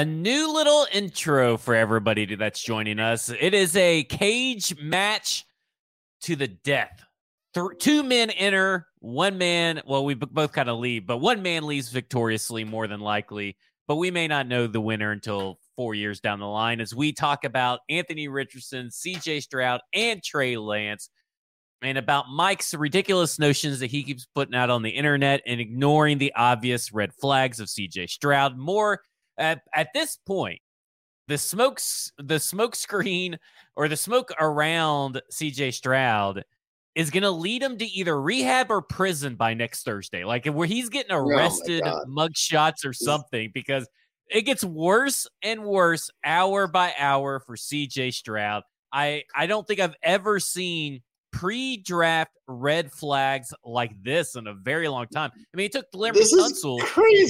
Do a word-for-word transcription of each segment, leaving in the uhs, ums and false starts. a new little intro for everybody that's joining us. It is a cage match to the death. Th- two men enter, one man, well, we b- both kind of leave, but one man leaves victoriously more than likely, but we may not know the winner until four years down the line as we talk about Anthony Richardson, C J. Stroud, and Trey Lance, and about Mike's ridiculous notions that he keeps putting out on the internet and ignoring the obvious red flags of C J. Stroud. More at, at this point, the smokes, the smoke screen or the smoke around C J. Stroud is going to lead him to either rehab or prison by next Thursday. Like where he's getting arrested, oh mugshots or something, because it gets worse and worse hour by hour for C J. Stroud. I, I don't think I've ever seen pre-draft red flags like this in a very long time. I mean, it took Larry Tunsil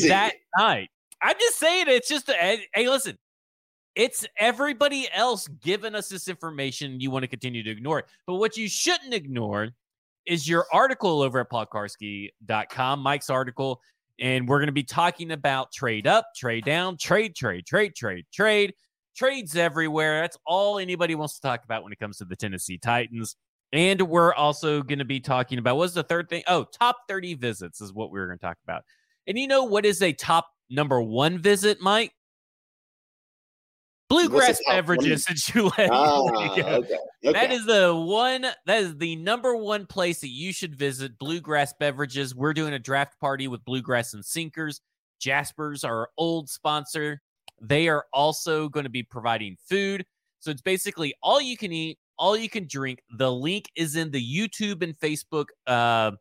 that night. I'm just saying, it's just, hey, hey, listen, it's everybody else giving us this information. You want to continue to ignore it. But what you shouldn't ignore is your article over at podkarski dot com, Mike's article. And we're going to be talking about trade up, trade down, trade, trade, trade, trade, trade, trades everywhere. That's all anybody wants to talk about when it comes to the Tennessee Titans. And we're also going to be talking about, what's the third thing? Oh, top thirty visits is what we were going to talk about. And you know what is a top number one visit, Mike? Bluegrass beverages in Tulane. Ah, yeah. okay, okay. That is the one. That is the number one place that you should visit. Bluegrass beverages. We're doing a draft party with Bluegrass and Sinkers. Jaspers, our old sponsor, they are also going to be providing food. So it's basically all you can eat, all you can drink. The link is in the YouTube and Facebook, uh,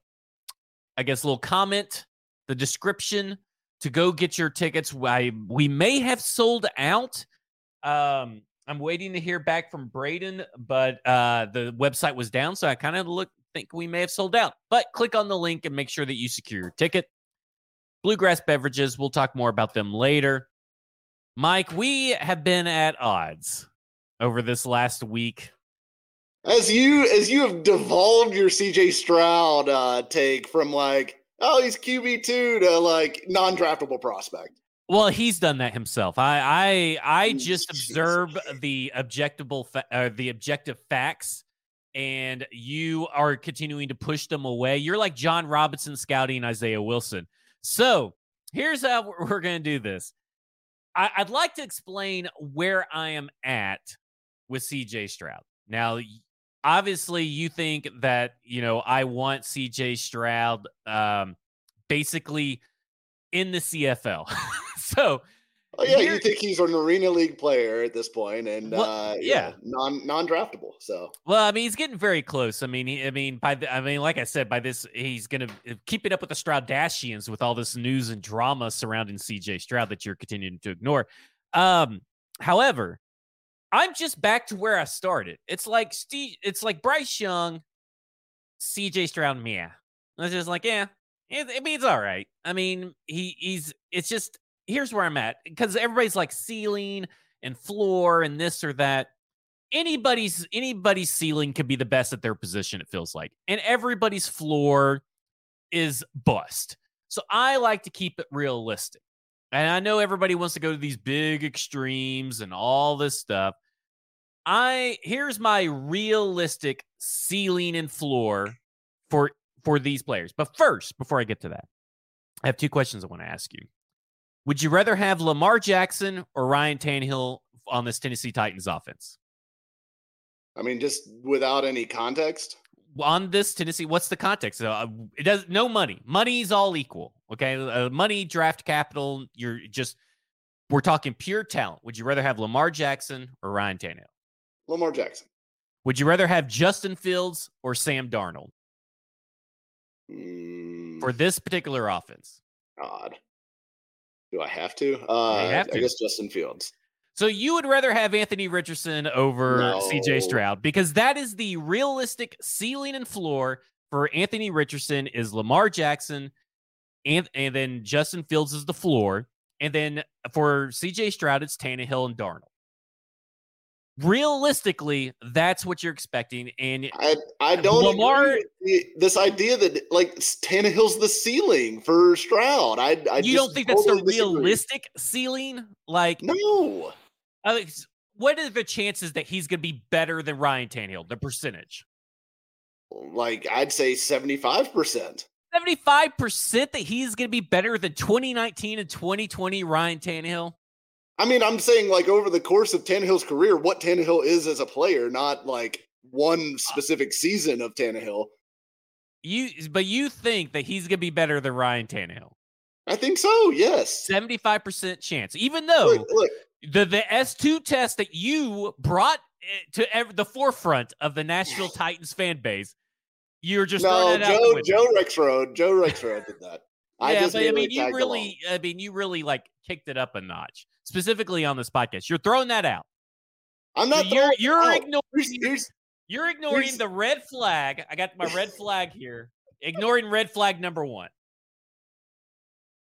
I guess, little comment, the description to go get your tickets. I, we may have sold out. Um, I'm waiting to hear back from Braden, but uh, the website was down, so I kind of look think we may have sold out. But click on the link and make sure that you secure your ticket. Bluegrass Beverages, we'll talk more about them later. Mike, we have been at odds over this last week. As you as you have devolved your C J. Stroud uh, take from like, oh, he's Q B two to like non-draftable prospect. Well, he's done that himself. I I, I just observe the objectable fa- uh, the objective facts, and you are continuing to push them away. You're like John Robinson scouting Isaiah Wilson. So here's how we're going to do this. I, I'd like to explain where I am at with C J. Stroud. Now, obviously, you think that, you know, I want C J. Stroud um, basically in the C F L. so, oh, yeah, you think he's an Arena League player at this point, and well, uh, yeah, yeah, non non draftable. So, well, I mean, he's getting very close. I mean, he, I mean, by the, I mean, like I said, by this, he's going to keep it up with the Stroudashians with all this news and drama surrounding C J. Stroud that you're continuing to ignore. Um, however, I'm just back to where I started. It's like Steve, it's like Bryce Young, C J. Stroud, yeah. It's just like, yeah, it, it means all right. I mean, he he's it's just here's where I'm at, because everybody's like ceiling and floor and this or that. Anybody's anybody's ceiling could be the best at their position, it feels like, and everybody's floor is bust. So I like to keep it realistic. And I know everybody wants to go to these big extremes and all this stuff. I here's my realistic ceiling and floor for for these players. But first, before I get to that, I have two questions I want to ask you. Would you rather have Lamar Jackson or Ryan Tannehill on this Tennessee Titans offense? I mean, just without any context. On this Tennessee, what's the context? Uh, it does no money. Money's all equal. Okay, uh, money, draft capital. You're just we're talking pure talent. Would you rather have Lamar Jackson or Ryan Tannehill? Lamar Jackson. Would you rather have Justin Fields or Sam Darnold mm. for this particular offense? God, do I have to? Uh, yeah, have to. I guess Justin Fields. So you would rather have Anthony Richardson over no. C J. Stroud, because that is the realistic ceiling and floor for Anthony Richardson is Lamar Jackson, and and then Justin Fields is the floor, and then for C J. Stroud, it's Tannehill and Darnold. realistically, that's what you're expecting. And I, I don't Lamar, agree with this idea that like Tannehill's the ceiling for Stroud. I, I you just don't think totally that's the disagree. realistic ceiling? Like no. I, what are the chances that he's going to be better than Ryan Tannehill? The percentage? Like I'd say seventy-five percent. seventy-five percent that he's going to be better than twenty nineteen and twenty twenty Ryan Tannehill. I mean, I'm saying like over the course of Tannehill's career, what Tannehill is as a player, not like one specific season of Tannehill. You, but you think that he's going to be better than Ryan Tannehill? I think so. Yes. seventy-five percent chance, even though look, look. the, the S two test that you brought to ev- the forefront of the Nashville Titans fan base. You're just no, Joe, out Joe Rexroad. Joe Rexroad did that. I yeah, just but, really I mean, you really, along. I mean, you really like kicked it up a notch, specifically on this podcast. You're throwing that out. I'm not. So you're you're out. ignoring. Here's, here's, you're ignoring here's, the red flag. I got my red flag here. Ignoring red flag number one.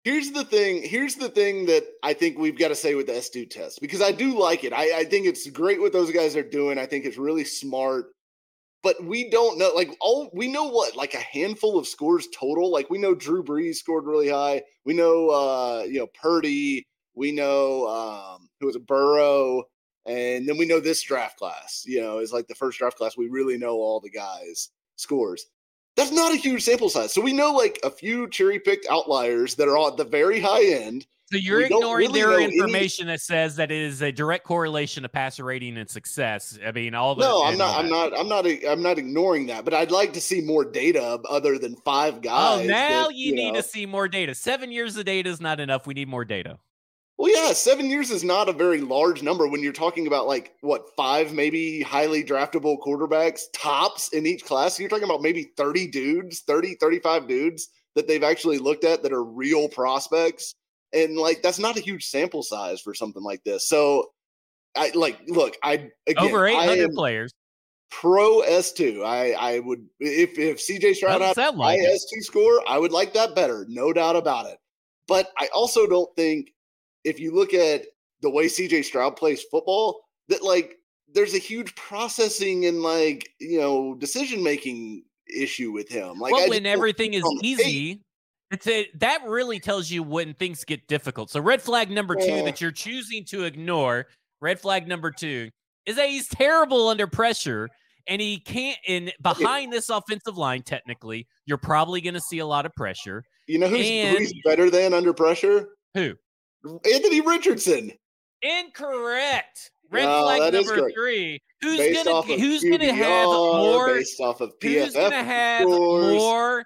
Here's the thing. Here's the thing that I think we've got to say with the S two test, because I do like it. I, I think it's great what those guys are doing. I think it's really smart. But we don't know, like, all we know what, like a handful of scores total. Like, we know Drew Brees scored really high. We know, uh, you know, Purdy. We know um, who was a Burrow. And then we know this draft class, you know, is like the first draft class. We really know all the guys' scores. That's not a huge sample size. So we know, like, a few cherry picked outliers that are all at the very high end. So you're we ignoring really their information any... that says that it is a direct correlation to passer rating and success. I mean, all the no, I'm not, I'm not, I'm not, I'm not ignoring that. But I'd like to see more data other than five guys. Oh, now that, you, you know, need to see more data. Seven years of data is not enough. We need more data. Well, yeah, seven years is not a very large number when you're talking about like what five maybe highly draftable quarterbacks tops in each class. You're talking about maybe thirty dudes, thirty, thirty-five dudes that they've actually looked at that are real prospects. And, like, that's not a huge sample size for something like this. So, I like, look, I again, over eight hundred I players. Pro S two. I, I would, if, if C J Stroud had a high S two score, I would like that better. No doubt about it. But I also don't think, if you look at the way C J Stroud plays football, that, like, there's a huge processing and, like, you know, decision-making issue with him. Like, well, when everything is easy. It's a, that really tells you when things get difficult. So red flag number two yeah. that you're choosing to ignore, red flag number two, is that he's terrible under pressure, and he can't, and behind this offensive line, technically, you're probably going to see a lot of pressure. You know who's, and, who's better than under pressure? Who? Anthony Richardson. Incorrect. Red no, flag number three. Who's going to who's going to have more based off of P F F? Who's going to have more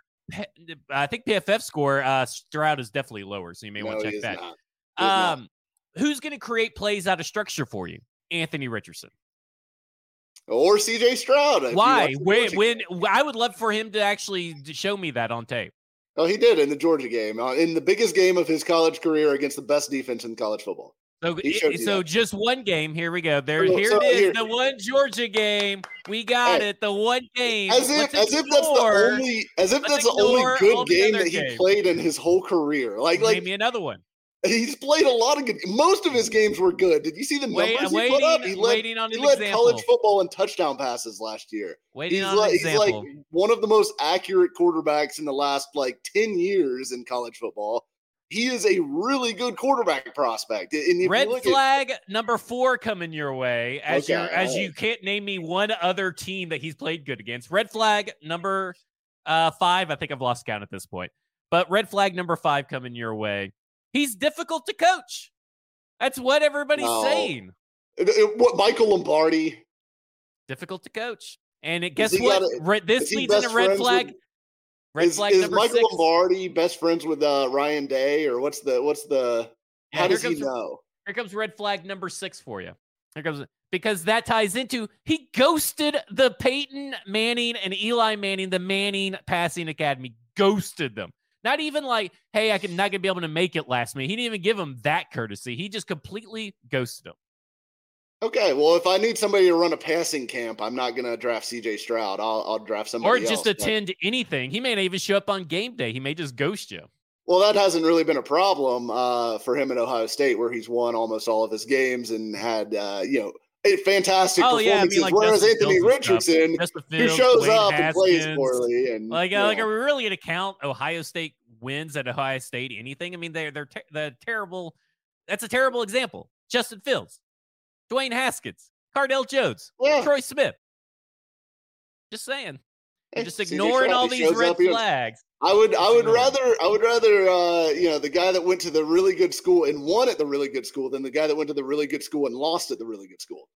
I think P F F score, uh, Stroud is definitely lower, so you may no, want to check that. Um, who's going to create plays out of structure for you? Anthony Richardson. Or C J Stroud. Why? When, when I would love for him to actually show me that on tape. Oh, he did in the Georgia game, uh, in the biggest game of his college career against the best defense in college football. So, it, so just one game. Here we go. There, here so, it is. Here. The one Georgia game. We got hey, it. The one game. As if, as if that's the only. As if Let's that's the only good game that he game. played in his whole career. Like, like. Give me another one. He's played a lot of good. Most of his games were good. Did you see the Wait, numbers he waiting, put up? He led, he led college football in touchdown passes last year. Waiting he's on like, an example. He's like one of the most accurate quarterbacks in the last like ten years in college football. He is a really good quarterback prospect. And red flag at, number four coming your way as okay, you're, as right. you can't name me one other team that he's played good against. Red flag number uh, five. I think I've lost count at this point. But red flag number five coming your way. He's difficult to coach. That's what everybody's no. saying. It, it, what Michael Lombardi? Difficult to coach. And it, guess what? A, red, this leads into red flag. With- Red flag is, is Michael six. Lombardi best friends with uh, Ryan Day, or what's the what's the yeah, how does comes, he know? Here comes red flag number six for you. Here comes because that ties into he ghosted the Peyton Manning and Eli Manning, the Manning Passing Academy, ghosted them. Not even like, hey, I'm not gonna be able to make it last minute. He didn't even give them that courtesy. He just completely ghosted them. Okay, well, if I need somebody to run a passing camp, I'm not going to draft C J Stroud. I'll, I'll draft somebody else. Or just else. attend like, anything. He may not even show up on game day. He may just ghost you. Well, that hasn't really been a problem uh, for him at Ohio State, where he's won almost all of his games and had, uh, you know, fantastic oh, performances, yeah, I mean, like whereas Justin Anthony Richardson, Fields, who shows Wayne up Haskins, and plays poorly. And like, yeah. like, are we really going to count Ohio State wins at Ohio State anything? I mean, they're, they're, ter- they're terrible. That's a terrible example. Justin Fields, Dwayne Haskins, Cardell Jones, yeah. Troy Smith. Just saying. I'm just ignoring all these red flags. I would, I would rather, I would rather, uh, you know, the guy that went to the really good school and won at the really good school than the guy that went to the really good school and lost at the really good school.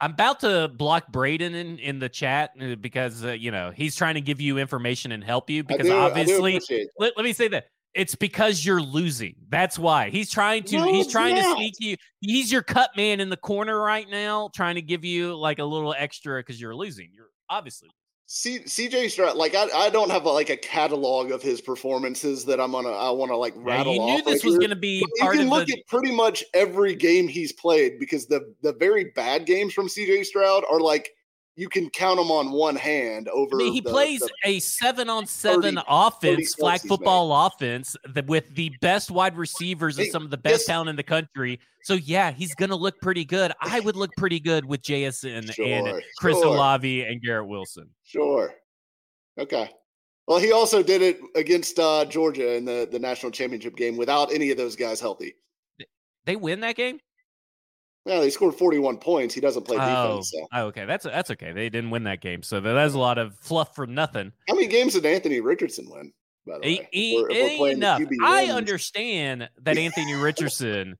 I'm about to block Braden in, in the chat because, uh, you know, he's trying to give you information and help you because I do, obviously, I do let, let me say that it's because you're losing. That's why he's trying to, no, he's trying not. to sneak you. He's your cut man in the corner right now, trying to give you like a little extra because you're losing. You're obviously. C, C.J. Stroud, like I, I don't have a, like a catalog of his performances that I'm gonna I want to like rattle off. Yeah, you knew off this right was here. gonna be. Part you can of look the... at pretty much every game he's played because the the very bad games from C J. Stroud are like you can count them on one hand. Over I mean, he the, plays the a seven on seven offense, flag football offense that with the best wide receivers hey, and some of the best yes. talent in the country. So yeah, he's gonna look pretty good. I would look pretty good with J S N sure, and Chris sure. Olave and Garrett Wilson. Sure. Okay. Well, he also did it against uh, Georgia in the, the national championship game without any of those guys healthy. They win that game? No, well, they scored forty-one points. He doesn't play defense. Oh, so. oh okay. That's that's okay. They didn't win that game, so that's a lot of fluff for nothing. How many games did Anthony Richardson win, by the way? E- we're, e- we're enough. I wins. understand that Anthony Richardson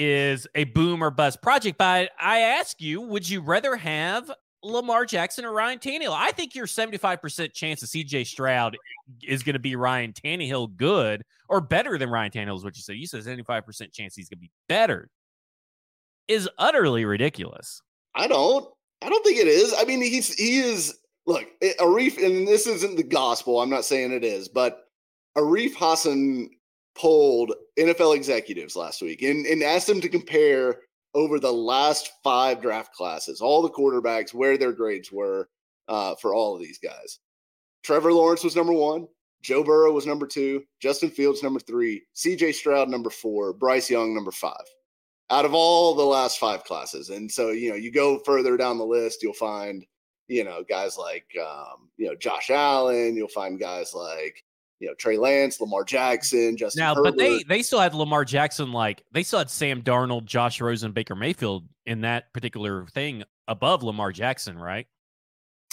is a boom or bust project, but I ask you, would you rather have Lamar Jackson or Ryan Tannehill? I think your seventy-five percent chance of C J. Stroud is going to be Ryan Tannehill good or better than Ryan Tannehill is what you said. You said seventy-five percent chance he's going to be better. Is utterly ridiculous. I don't. I don't think it is. I mean, he's he is. Look, Arif, and this isn't the gospel. I'm not saying it is, but Arif Hassan polled N F L executives last week and, and asked them to compare over the last five draft classes, all the quarterbacks, where their grades were uh, for all of these guys. Trevor Lawrence was number one. Joe Burrow was number two. Justin Fields, number three. C J. Stroud, number four. Bryce Young, number five. Out of all the last five classes. And so, you know, you go further down the list, you'll find, you know, guys like, um, you know, Josh Allen. You'll find guys like, you know, Trey Lance, Lamar Jackson, Justin Now, Herbert. But they, they still had Lamar Jackson, like, they still had Sam Darnold, Josh Rosen, Baker Mayfield in that particular thing above Lamar Jackson, right?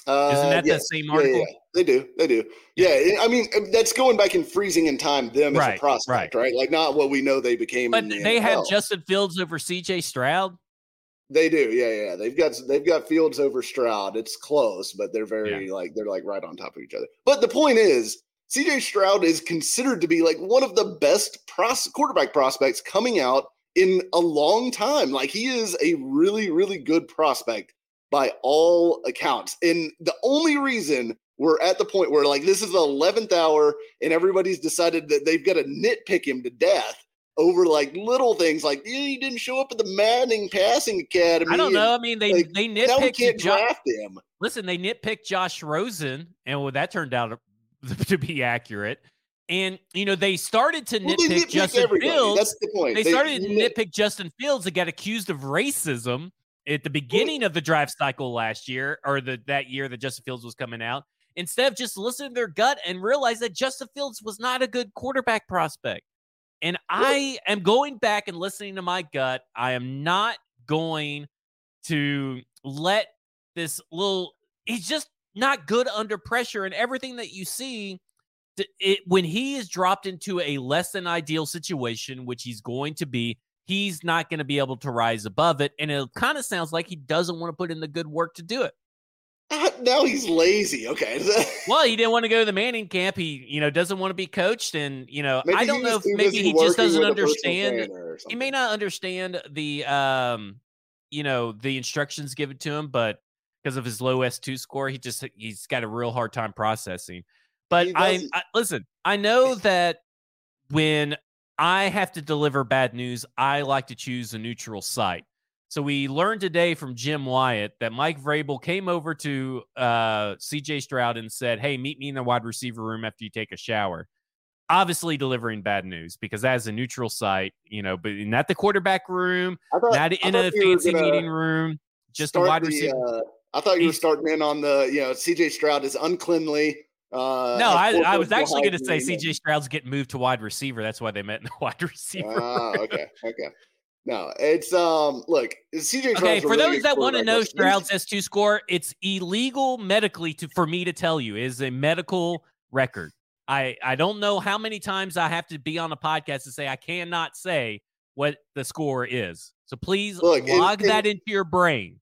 Uh, Isn't that yeah, the same article? Yeah, yeah. They do. They do. Yeah. yeah. I mean, that's going back and freezing in time them right, as a prospect, right. right? Like not what we know they became. But the they N F L. Have Justin Fields over C J. Stroud. They do. Yeah. Yeah. They've got, they've got Fields over Stroud. It's close, but they're very yeah. like, they're like right on top of each other. But the point is C J. Stroud is considered to be like one of the best pros- quarterback prospects coming out in a long time. Like he is a really, really good prospect. By all accounts. And the only reason we're at the point where like this is the eleventh hour and everybody's decided that they've got to nitpick him to death over like little things like yeah, he didn't show up at the Manning Passing Academy. I don't know. And, I mean, they, like, they nitpicked. Now we can't jo- draft him. Listen, they nitpicked Josh Rosen, and well, that turned out to be accurate. And, you know, they started to well, nitpick Justin everybody. Fields. That's the point. They, they started to nit- nitpick Justin Fields and got accused of racism. At the beginning of the draft cycle last year, or the that year that Justin Fields was coming out, instead of just listening to their gut and realize that Justin Fields was not a good quarterback prospect. And I am going back and listening to my gut. I am not going to let this little, he's just not good under pressure. And everything that you see, it, when he is dropped into a less than ideal situation, which he's going to be, he's not going to be able to rise above it. And it kind of sounds like he doesn't want to put in the good work to do it. Uh, now he's lazy. Okay. Well, he didn't want to go to the Manning camp. He, you know, doesn't want to be coached. And, you know, maybe I don't know if maybe he just doesn't understand. He may not understand the, um, you know, the instructions given to him, but because of his low S two score, he just, he's got a real hard time processing. But I, I listen, I know that when I have to deliver bad news, I like to choose a neutral site. So we learned today from Jim Wyatt that Mike Vrabel came over to uh, C J. Stroud and said, hey, meet me in the wide receiver room after you take a shower. Obviously delivering bad news because that is a neutral site, you know, but not the quarterback room, thought, not in a fancy gonna, meeting room, just Start a wide the, receiver. Uh, I thought you were starting in on the, you know, C J. Stroud is uncleanly. Uh, no, I, I was actually going to say C J. Stroud's getting moved to wide receiver. That's why they met in the wide receiver. Ah, uh, okay, okay. No, it's um. Look, C J. Okay, for really those that want to know, Stroud says to score. It's illegal medically to for me to tell you. It is a medical record. I I don't know how many times I have to be on a podcast to say I cannot say what the score is. So please look, log and, that and, into your brain.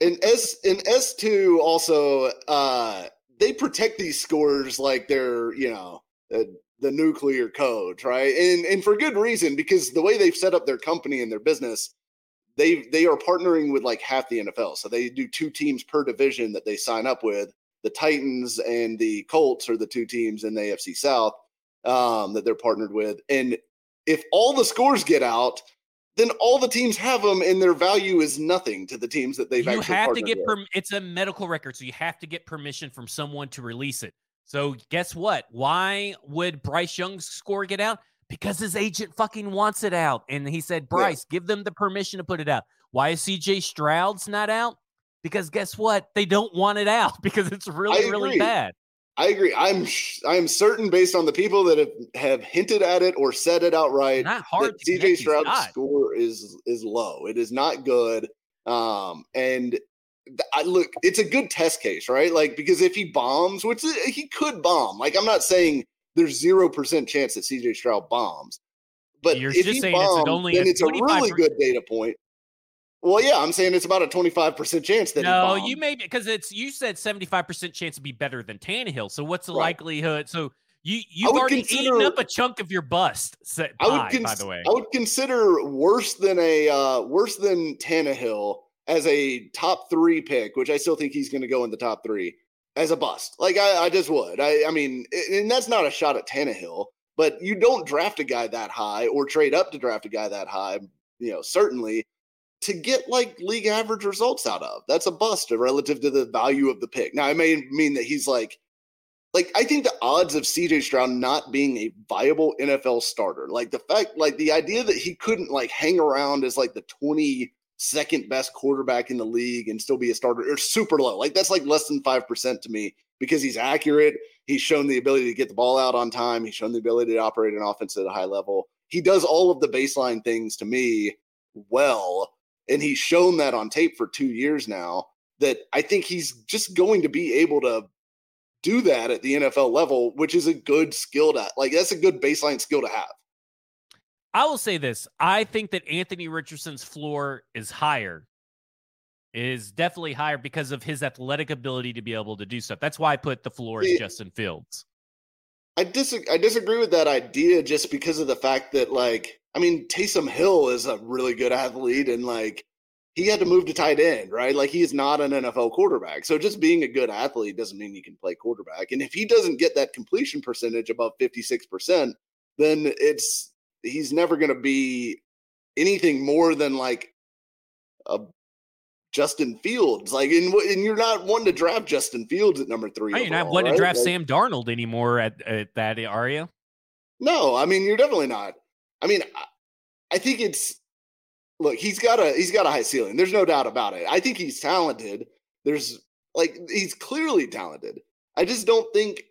And S and S two also, uh, they protect these scores like they're, you know, Uh, the nuclear code, right? And and for good reason, because the way they've set up their company and their business, they they are partnering with like half the N F L. So they do two teams per division that they sign up with. The Titans and the Colts are the two teams in the A F C South um, that they're partnered with. And if all the scores get out, then all the teams have them and their value is nothing to the teams that they've you actually have to get perm- It's a medical record, so you have to get permission from someone to release it. So guess what? Why would Bryce Young's score get out? Because his agent fucking wants it out. And he said, Bryce, yeah. give them the permission to put it out. Why is C J. Stroud's not out? Because guess what? They don't want it out because it's really, really bad. I agree. I'm I'm certain based on the people that have, have hinted at it or said it outright, not hard that C J. Stroud's not. score is is low. It is not good. Um, and I look, it's a good test case, right? Like, because if he bombs, which he could bomb, like, I'm not saying there's zero percent chance that C J. Stroud bombs, but You're if just he saying bombs, it's only then a it's a really good data point. Well, yeah, I'm saying it's about a twenty-five percent chance that no, he bombs. You may, because it's, you said seventy-five percent chance to be better than Tannehill. So what's the right. likelihood? So you, you've already consider, eaten up a chunk of your bust. Set I would, by, cons- by the way, I would consider worse than a, uh, worse than Tannehill as a top three pick, which I still think he's going to go in the top three, as a bust. Like, I, I just would. I, I mean, and that's not a shot at Tannehill, but you don't draft a guy that high or trade up to draft a guy that high, you know, certainly, to get, like, league average results out of. That's a bust relative to the value of the pick. Now, I may mean that he's, like, like, I think the odds of C J. Stroud not being a viable N F L starter, like, the fact, like, the idea that he couldn't, like, hang around as, like, the twenty second best quarterback in the league and still be a starter or super low. Like, that's like less than five percent to me, because he's accurate. He's shown the ability to get the ball out on time. He's shown the ability to operate an offense at a high level. He does all of the baseline things to me well. And he's shown that on tape for two years now, that I think he's just going to be able to do that at the N F L level, which is a good skill to, like, that's a good baseline skill to have. I will say this. I think that Anthony Richardson's floor is higher, it is definitely higher because of his athletic ability to be able to do stuff. That's why I put the floor in Justin Fields. I disagree, I disagree with that idea just because of the fact that, like, I mean, Taysom Hill is a really good athlete, and, like, he had to move to tight end, right? Like, he is not an N F L quarterback. So just being a good athlete doesn't mean you can play quarterback. And if he doesn't get that completion percentage above fifty-six percent, then it's, he's never going to be anything more than like a Justin Fields. Like, and, and you're not one to draft Justin Fields at number three. You're overall, not one right? to draft like, Sam Darnold anymore at, at that area. No, I mean, you're definitely not. I mean, I, I think it's, look, he's got a, he's got a high ceiling. There's no doubt about it. I think he's talented. There's like, he's clearly talented. I just don't think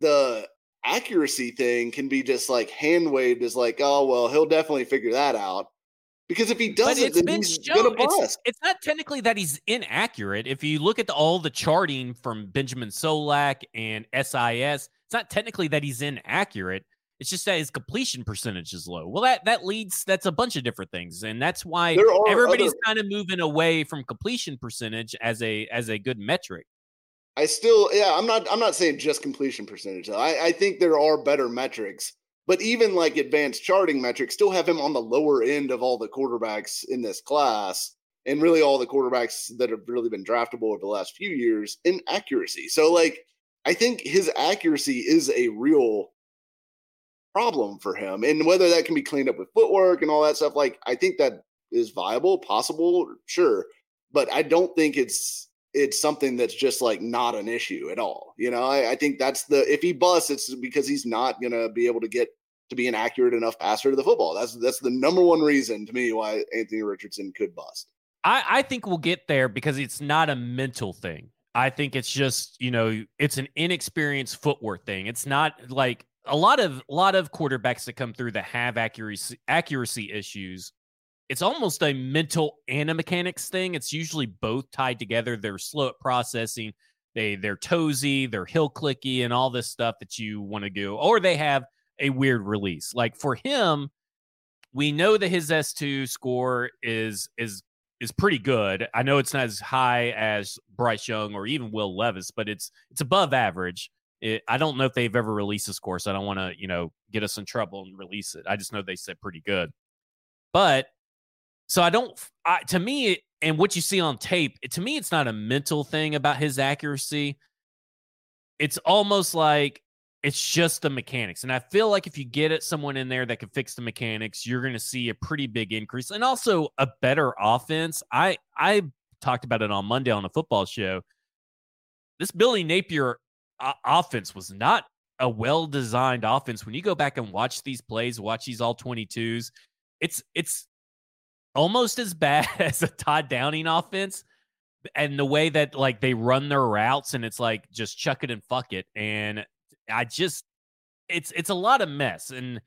the accuracy thing can be just like hand waved as like, oh, well, he'll definitely figure that out, because if he doesn't, then he's going to bust. It's, it's not technically that he's inaccurate. If you look at the, all the charting from Benjamin Solak and S I S, it's not technically that he's inaccurate. It's just that his completion percentage is low. Well, that, that leads, that's a bunch of different things. And that's why everybody's other- kind of moving away from completion percentage as a, as a good metric. I still, yeah, I'm not, I'm not saying just completion percentage. I, I think there are better metrics, but even like advanced charting metrics still have him on the lower end of all the quarterbacks in this class, and really all the quarterbacks that have really been draftable over the last few years in accuracy. So like, I think his accuracy is a real problem for him, and whether that can be cleaned up with footwork and all that stuff, like, I think that is viable, possible, sure. But I don't think it's, it's something that's just like not an issue at all. You know, I, I think that's the, if he busts, it's because he's not going to be able to get to be an accurate enough passer to the football. That's, that's the number one reason to me why Anthony Richardson could bust. I, I think we'll get there because it's not a mental thing. I think it's just, you know, it's an inexperienced footwork thing. It's not like a lot of a lot of quarterbacks that come through that have accuracy accuracy issues. It's almost a mental and a mechanics thing. It's usually both tied together. They're slow at processing. They they're toesy, they're hill clicky, and all this stuff that you want to do. Or they have a weird release. Like for him, we know that his S two score is is is pretty good. I know it's not as high as Bryce Young or even Will Levis, but it's it's above average. It, I don't know if they've ever released a score, so I don't want to, you know, get us in trouble and release it. I just know they said pretty good. But so I don't. I, to me. And what you see on tape, it, to me, it's not a mental thing about his accuracy. It's almost like it's just the mechanics. And I feel like if you get at someone in there that can fix the mechanics, you're going to see a pretty big increase and also a better offense. I, I talked about it on Monday on a football show. This Billy Napier uh, offense was not a well-designed offense. When you go back and watch these plays, watch these all twenty-twos, it's it's. almost as bad as a Todd Downing offense, and the way that like they run their routes, and it's like just chuck it and fuck it. And I just, it's it's a lot of mess. And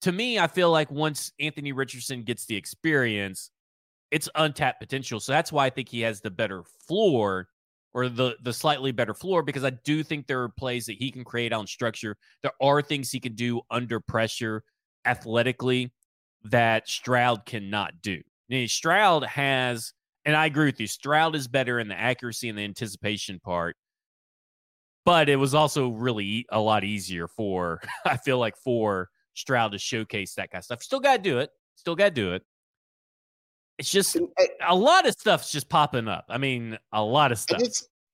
to me, I feel like once Anthony Richardson gets the experience, it's untapped potential. So that's why I think he has the better floor, or the the slightly better floor, because I do think there are plays that he can create on structure. There are things he can do under pressure athletically that Stroud cannot do. Stroud has, and I agree with you, Stroud is better in the accuracy and the anticipation part, but it was also really a lot easier for, I feel like, for Stroud to showcase that kind of stuff. Still got to do it. Still got to do it. It's just, a lot of stuff's just popping up. I mean, a lot of stuff.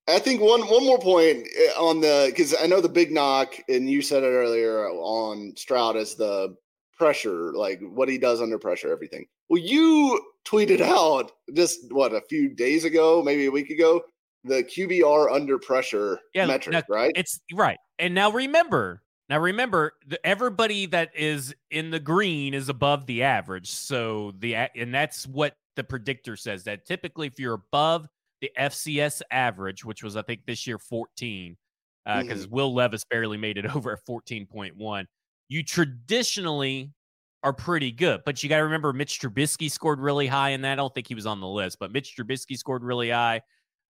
I think one one more point on the, because I know the big knock, and you said it earlier on Stroud as the pressure, like what he does under pressure, everything. Well, you tweeted out just what a few days ago, maybe a week ago, the Q B R under pressure yeah, metric, now, right? It's right. And now remember, now remember, the, everybody that is in the green is above the average. So the and that's what the predictor says, that typically if you're above the F C S average, which was I think this year fourteen, because uh, mm-hmm. Will Levis barely made it over at fourteen point one. You traditionally are pretty good, but you got to remember Mitch Trubisky scored really high in that. I don't think he was on the list, but Mitch Trubisky scored really high.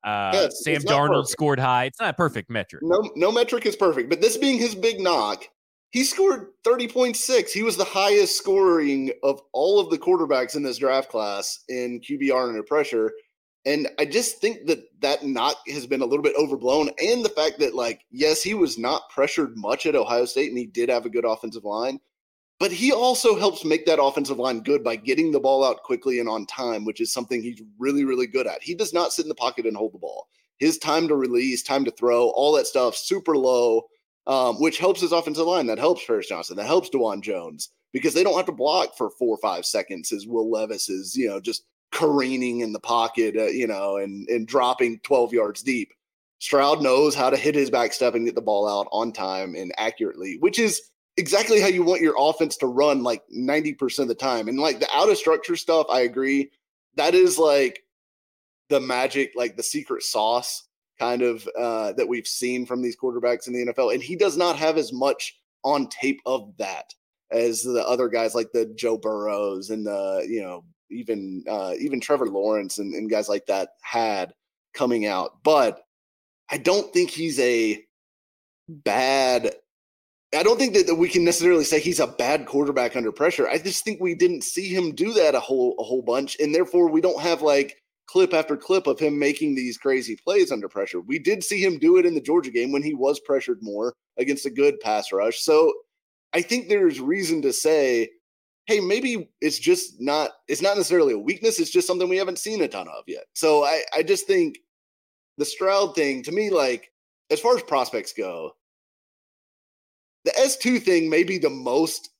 Uh, yeah, Sam Darnold scored high. It's not a perfect metric. No, no metric is perfect, but this being his big knock, he scored thirty point six. He was the highest scoring of all of the quarterbacks in this draft class in Q B R under pressure. And I just think that that knock has been a little bit overblown. And the fact that, like, yes, he was not pressured much at Ohio State, and he did have a good offensive line. But he also helps make that offensive line good by getting the ball out quickly and on time, which is something he's really, really good at. He does not sit in the pocket and hold the ball. His time to release, time to throw, all that stuff, super low, um, which helps his offensive line. That helps Paris Johnson. That helps DeJuan Jones, because they don't have to block for four or five seconds as Will Levis is, you know, just – careening in the pocket, uh, you know, and, and dropping twelve yards deep. Stroud knows how to hit his back step and get the ball out on time and accurately, which is exactly how you want your offense to run like ninety percent of the time. And like the out of structure stuff, I agree. That is like the magic, like the secret sauce kind of uh, that we've seen from these quarterbacks in the N F L. And he does not have as much on tape of that as the other guys like the Joe Burrows and the, you know, even uh, even Trevor Lawrence and, and guys like that had coming out. But I don't think he's a bad – I don't think that, that we can necessarily say he's a bad quarterback under pressure. I just think we didn't see him do that a whole a whole bunch, and therefore we don't have like clip after clip of him making these crazy plays under pressure. We did see him do it in the Georgia game when he was pressured more against a good pass rush. So I think there's reason to say – hey, maybe it's just not, it's not necessarily a weakness. It's just something we haven't seen a ton of yet. So I, I just think the Stroud thing, to me, like, as far as prospects go, the S two thing may be the most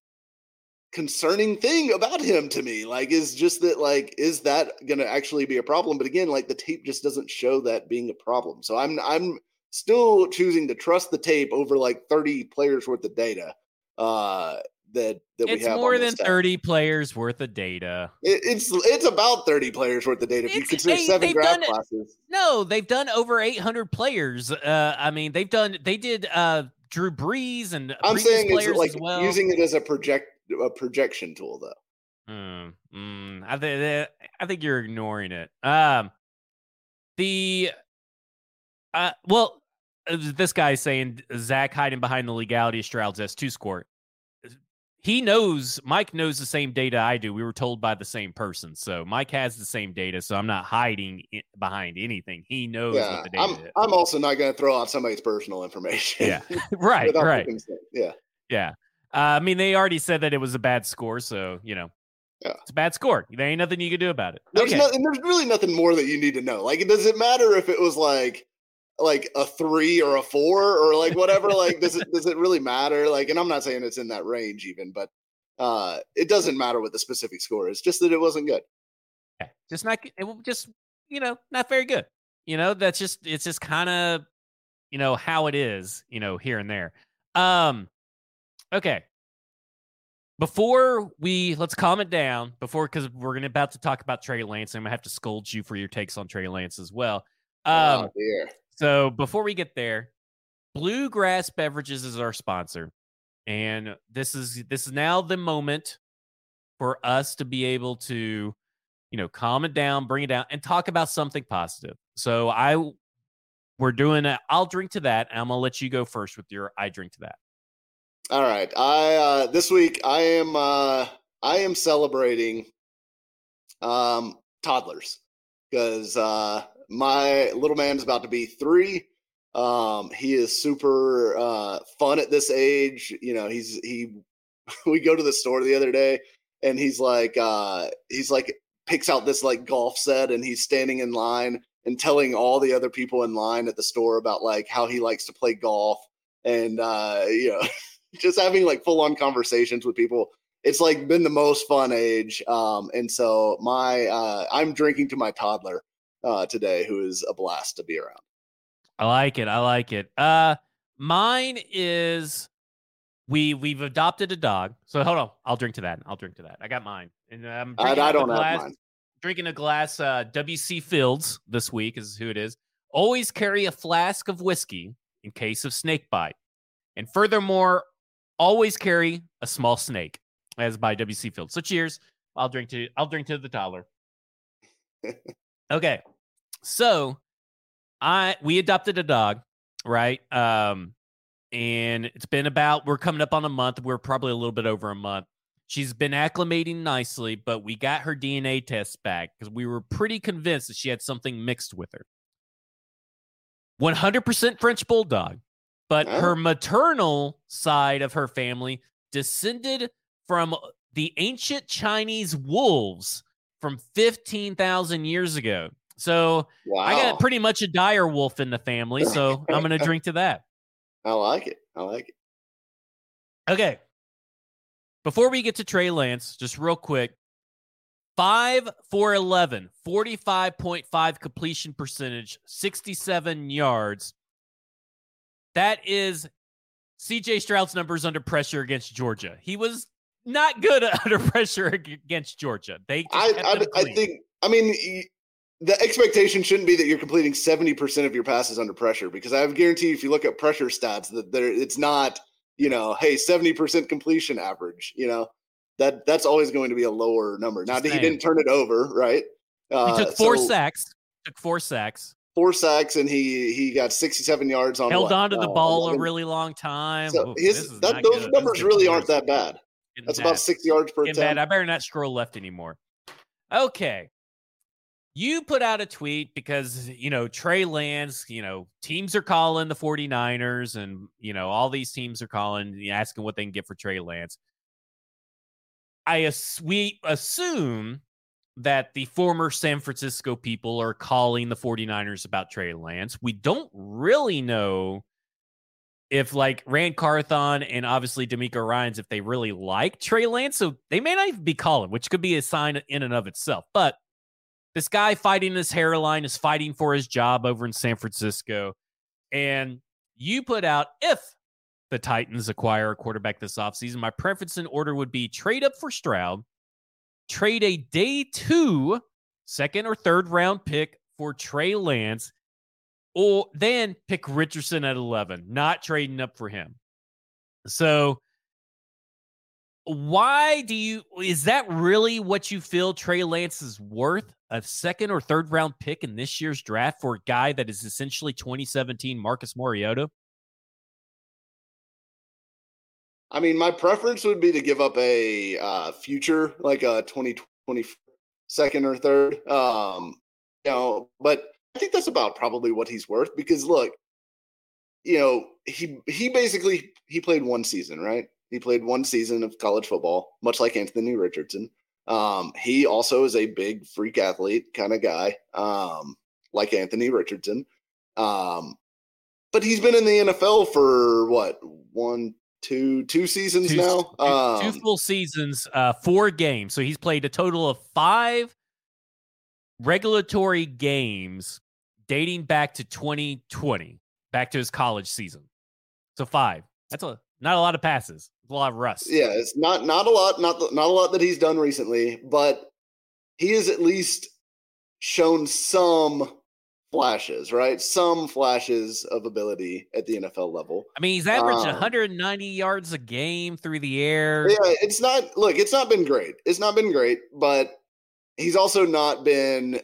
concerning thing about him to me. Like, is just that, like, is that going to actually be a problem? But again, like, the tape just doesn't show that being a problem. So I'm, I'm still choosing to trust the tape over like thirty players worth of data. Uh, that, that we have. It's more than thirty players worth of data. It, it's it's about thirty players worth of data. If you consider seven draft classes. No, they've done over eight hundred players. Uh, I mean, they've done they did uh, Drew Brees and I'm saying it's like well. using it as a project a projection tool though. Mm, mm, I think I think you're ignoring it. Um, the uh, well. This guy is saying Zach hiding behind the legality of Stroud's S two score. He knows, Mike knows the same data I do. We were told by the same person. So Mike has the same data. So I'm not hiding behind anything. He knows yeah, what the data I'm, is. I'm also not going to throw out somebody's personal information. Yeah. right. Right. Yeah. Yeah. Uh, I mean, they already said that it was a bad score. So, you know. Yeah. It's a bad score. There ain't nothing you can do about it. There's okay. no, and there's really nothing more that you need to know. Like, it doesn't matter if it was like, like a three or a four or like whatever, like, does it, does it really matter? Like, and I'm not saying it's in that range even, but uh, it doesn't matter what the specific score is, just that it wasn't good. Yeah. Just not, it just, you know, not very good. You know, that's just, it's just kind of, you know, how it is, you know, here and there. Um, okay. Before we, let's calm it down before, cause we're going to about to talk about Trey Lance. I'm gonna have to scold you for your takes on Trey Lance as well. Um, oh dear. So before we get there, Bluegrass Beverages is our sponsor, and this is this is now the moment for us to be able to, you know, calm it down, bring it down, and talk about something positive. So I, we're doing a I'll drink to that, and I'm gonna let you go first with your I drink to that. All right, I uh, this week I am uh, I am celebrating um, toddlers because. Uh, My little man's about to be three. Um, he is super uh, fun at this age. You know, he's he. We go to the store the other day, and he's like, uh, he's like, picks out this like golf set, and he's standing in line and telling all the other people in line at the store about like how he likes to play golf, and uh, you know, just having like full on conversations with people. It's like been the most fun age, um, and so my uh, I'm drinking to my toddler. Uh, today, who is a blast to be around. I like it. I like it. Uh, mine is we we've adopted a dog. So hold on, I'll drink to that. I'll drink to that. I got mine, and I'm drinking I, I don't a glass, have mine. Drinking a glass. Uh, W C Fields this week is who it is. Always carry a flask of whiskey in case of snake bite, and furthermore, always carry a small snake, as by W C Fields. So cheers. I'll drink to. I'll drink to the toddler. Okay. So I we adopted a dog, right? Um, and it's been about, we're coming up on a month. We're probably a little bit over a month. She's been acclimating nicely, but we got her D N A test back because we were pretty convinced that she had something mixed with her. one hundred percent French Bulldog, but her maternal side of her family descended from the ancient Chinese wolves from fifteen thousand years ago. So wow. I got pretty much a dire wolf in the family, so I'm going to drink to that. I like it. I like it. Okay. Before we get to Trey Lance, just real quick, five for eleven, forty-five point five completion percentage, sixty-seven yards. That is C J. Stroud's numbers under pressure against Georgia. He was not good under pressure against Georgia. They just I, I, I think, I mean, the expectation shouldn't be that you're completing seventy percent of your passes under pressure, because I guarantee you, if you look at pressure stats, that there it's not, you know, hey, seventy percent completion average, you know, that that's always going to be a lower number. Now, he didn't turn it over, right? Uh, he took four so, sacks, took four sacks, four sacks, and he, he got sixty-seven yards on. Held what? on to the uh, ball eleven. A really long time. So Ooh, his, that, those good. numbers really aren't that bad. That's about six yards per attempt. I better not scroll left anymore. Okay. You put out a tweet because, you know, Trey Lance, you know, teams are calling the 49ers and, you know, all these teams are calling, asking what they can get for Trey Lance. I we assume that the former San Francisco people are calling the 49ers about Trey Lance. We don't really know if like Rand Carthon and obviously D'Amico Ryans, if they really like Trey Lance, so they may not even be calling, which could be a sign in and of itself. But this guy fighting his hairline is fighting for his job over in San Francisco. And you put out, if the the Titans acquire a quarterback this offseason, my preference in order would be trade up for Stroud, trade a day two second or third round pick for Trey Lance, or then pick Richardson at eleven, not trading up for him. So why do you, is that really what you feel Trey Lance is worth? A second or third round pick in this year's draft for a guy that is essentially twenty seventeen Marcus Mariota? I mean, my preference would be to give up a uh, future, like a twenty twenty second or third. Um, you know, but I think that's about probably what he's worth, because look, you know, he he basically he played one season, right? He played one season of college football, much like Anthony Richardson. Um, he also is a big freak athlete kind of guy, um, like Anthony Richardson. Um, but he's been in the N F L for what, one, two, two seasons two, now? Two, um, two full seasons, uh, four games. So he's played a total of five regulatory games dating back to twenty twenty, back to his college season. So five. That's a not a lot of passes. A lot of rust. Yeah, it's not not a lot, not not a lot that he's done recently, but he has at least shown some flashes, right? Some flashes of ability at the N F L level. I mean, he's averaged um, one hundred ninety yards a game through the air. Yeah, it's not. Look, it's not been great. It's not been great, but he's also not been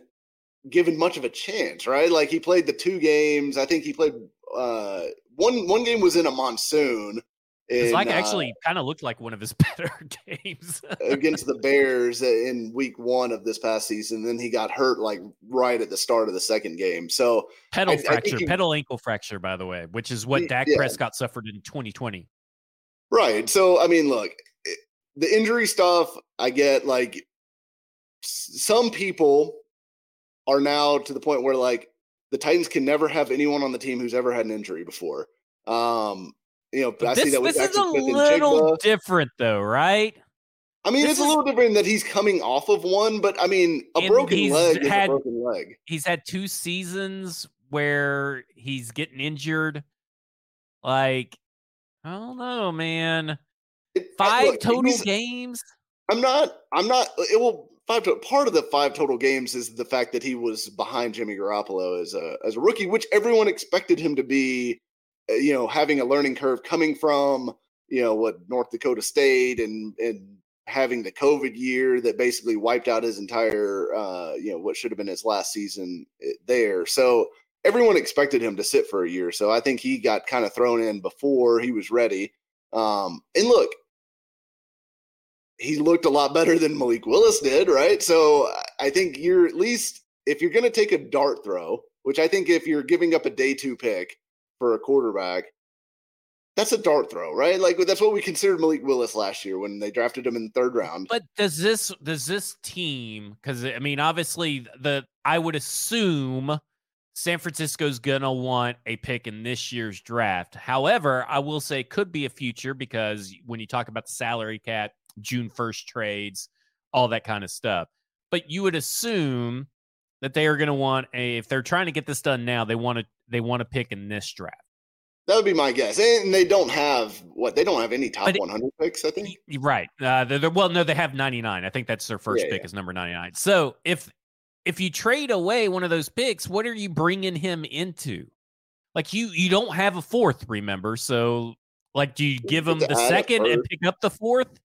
given much of a chance, right? Like he played the two games. I think he played uh, one. One game was in a monsoon. In, it's like actually uh, kind of looked like one of his better games against the Bears in week one of this past season. Then he got hurt like right at the start of the second game. So pedal I, fracture, I he, pedal ankle fracture, by the way, which is what Dak yeah. Prescott suffered in twenty twenty. Right. So, I mean, look, it, the injury stuff, I get like some people are now to the point where like the Titans can never have anyone on the team who's ever had an injury before. Um, You know, I this, see that this is a little different, though, right? I mean, this it's is, a little different that he's coming off of one, but I mean, a broken leg had, is a broken leg. He's had two seasons where he's getting injured. Like, I don't know, man. It, five look, total games. I'm not. I'm not. It will. Five to, part of the five total games is the fact that he was behind Jimmy Garoppolo as a as a rookie, which everyone expected him to be. You know, having a learning curve coming from, you know, what North Dakota State and, and having the COVID year that basically wiped out his entire, uh, you know, what should have been his last season there. So everyone expected him to sit for a year. So I think he got kind of thrown in before he was ready. Um, and look, he looked a lot better than Malik Willis did, right? So I think you're at least, if you're going to take a dart throw, which I think if you're giving up a day two pick for a quarterback, that's a dart throw, right? Like that's what we considered Malik Willis last year when they drafted him in the third round. But does this does this team, because I mean obviously the I would assume San Francisco's gonna want a pick in this year's draft. However, I will say could be a future, because when you talk about the salary cap, June first trades, all that kind of stuff. But you would assume that they are going to want a, if they're trying to get this done now, they want to, they want to pick in this draft. That would be my guess. And they don't have what they don't have any top but one hundred picks, I think. Right. Uh, they're, they're, well, no, they have ninety-nine. I think that's their first yeah, pick yeah. is number ninety-nine. So if, if you trade away one of those picks, what are you bringing him into? Like you, you don't have a fourth, remember? So like, do you give him the second and pick up the fourth?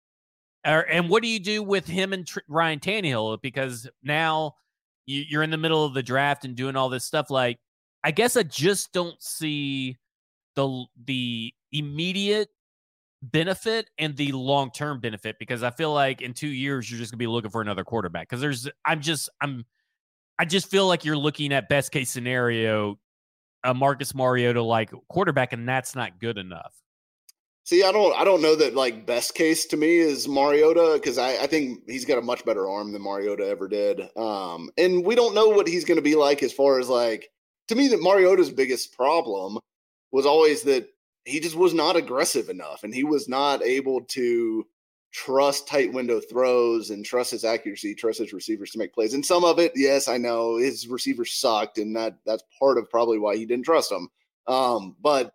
Or, and what do you do with him and Tr- Ryan Tannehill? Because now, you're in the middle of the draft and doing all this stuff. Like, I guess I just don't see the the immediate benefit and the long-term benefit, because I feel like in two years you're just gonna be looking for another quarterback. Because there's, I'm just, I'm, I just feel like you're looking at best case scenario, a Marcus Mariota like quarterback, and that's not good enough. See, I don't, I don't know that like best case to me is Mariota, because I, I think he's got a much better arm than Mariota ever did. Um, and we don't know what he's going to be like as far as like, to me, that Mariota's biggest problem was always that he just was not aggressive enough, and he was not able to trust tight window throws and trust his accuracy, trust his receivers to make plays. And some of it, yes, I know his receivers sucked, and that that's part of probably why he didn't trust them. Um, but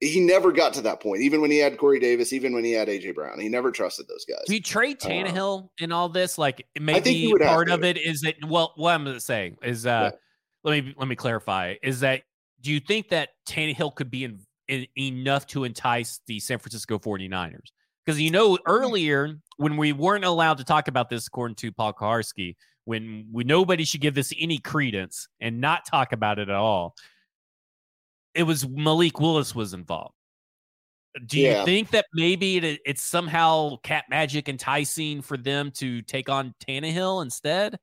he never got to that point, even when he had Corey Davis, even when he had A J Brown. He never trusted those guys. Do you trade Tannehill uh, in all this? Like, maybe part of it is that, well, what I'm going to say is, uh, yeah. let me, let me clarify, is that, do you think that Tannehill could be in, in, enough to entice the San Francisco forty-niners? Because, you know, earlier when we weren't allowed to talk about this, according to Paul Kowarski, when we, nobody should give this any credence and not talk about it at all, it was Malik Willis was involved. Do you yeah. think that maybe it, it's somehow cat magic enticing for them to take on Tannehill instead?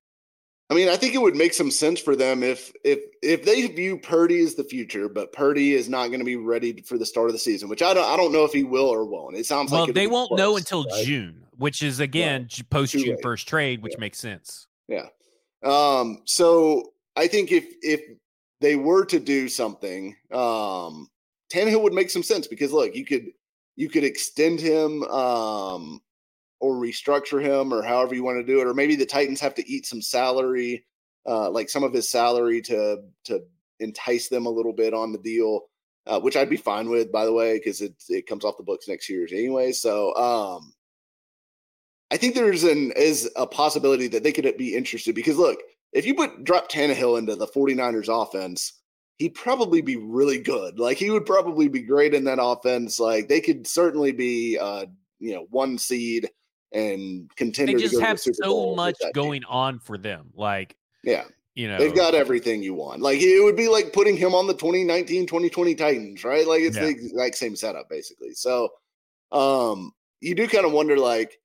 I mean, I think it would make some sense for them if if if they view Purdy as the future, but Purdy is not going to be ready for the start of the season, which I don't I don't know if he will or won't. It sounds well, like they won't close, know until right? June, which is again yeah. post June first trade, which yeah. makes sense. Yeah. Um, so I think if if they were to do something, um, Tannehill would make some sense because look, you could you could extend him. Um, or restructure him or however you want to do it. Or maybe the Titans have to eat some salary, uh, like some of his salary to, to entice them a little bit on the deal, uh, which I'd be fine with, by the way, because it, it comes off the books next year anyway. So um, I think there's an, is a possibility that they could be interested because look, if you put drop Tannehill into the forty-niners offense, he'd probably be really good. Like he would probably be great in that offense. Like they could certainly be uh, you know, one seed, and contender. They just to go have to the Super so Bowl much going team. On for them. Like, yeah, you know, they've got everything you want. Like it would be like putting him on the twenty nineteen, twenty twenty Titans, right? Like it's yeah. the exact same setup basically. So um, you do kind of wonder like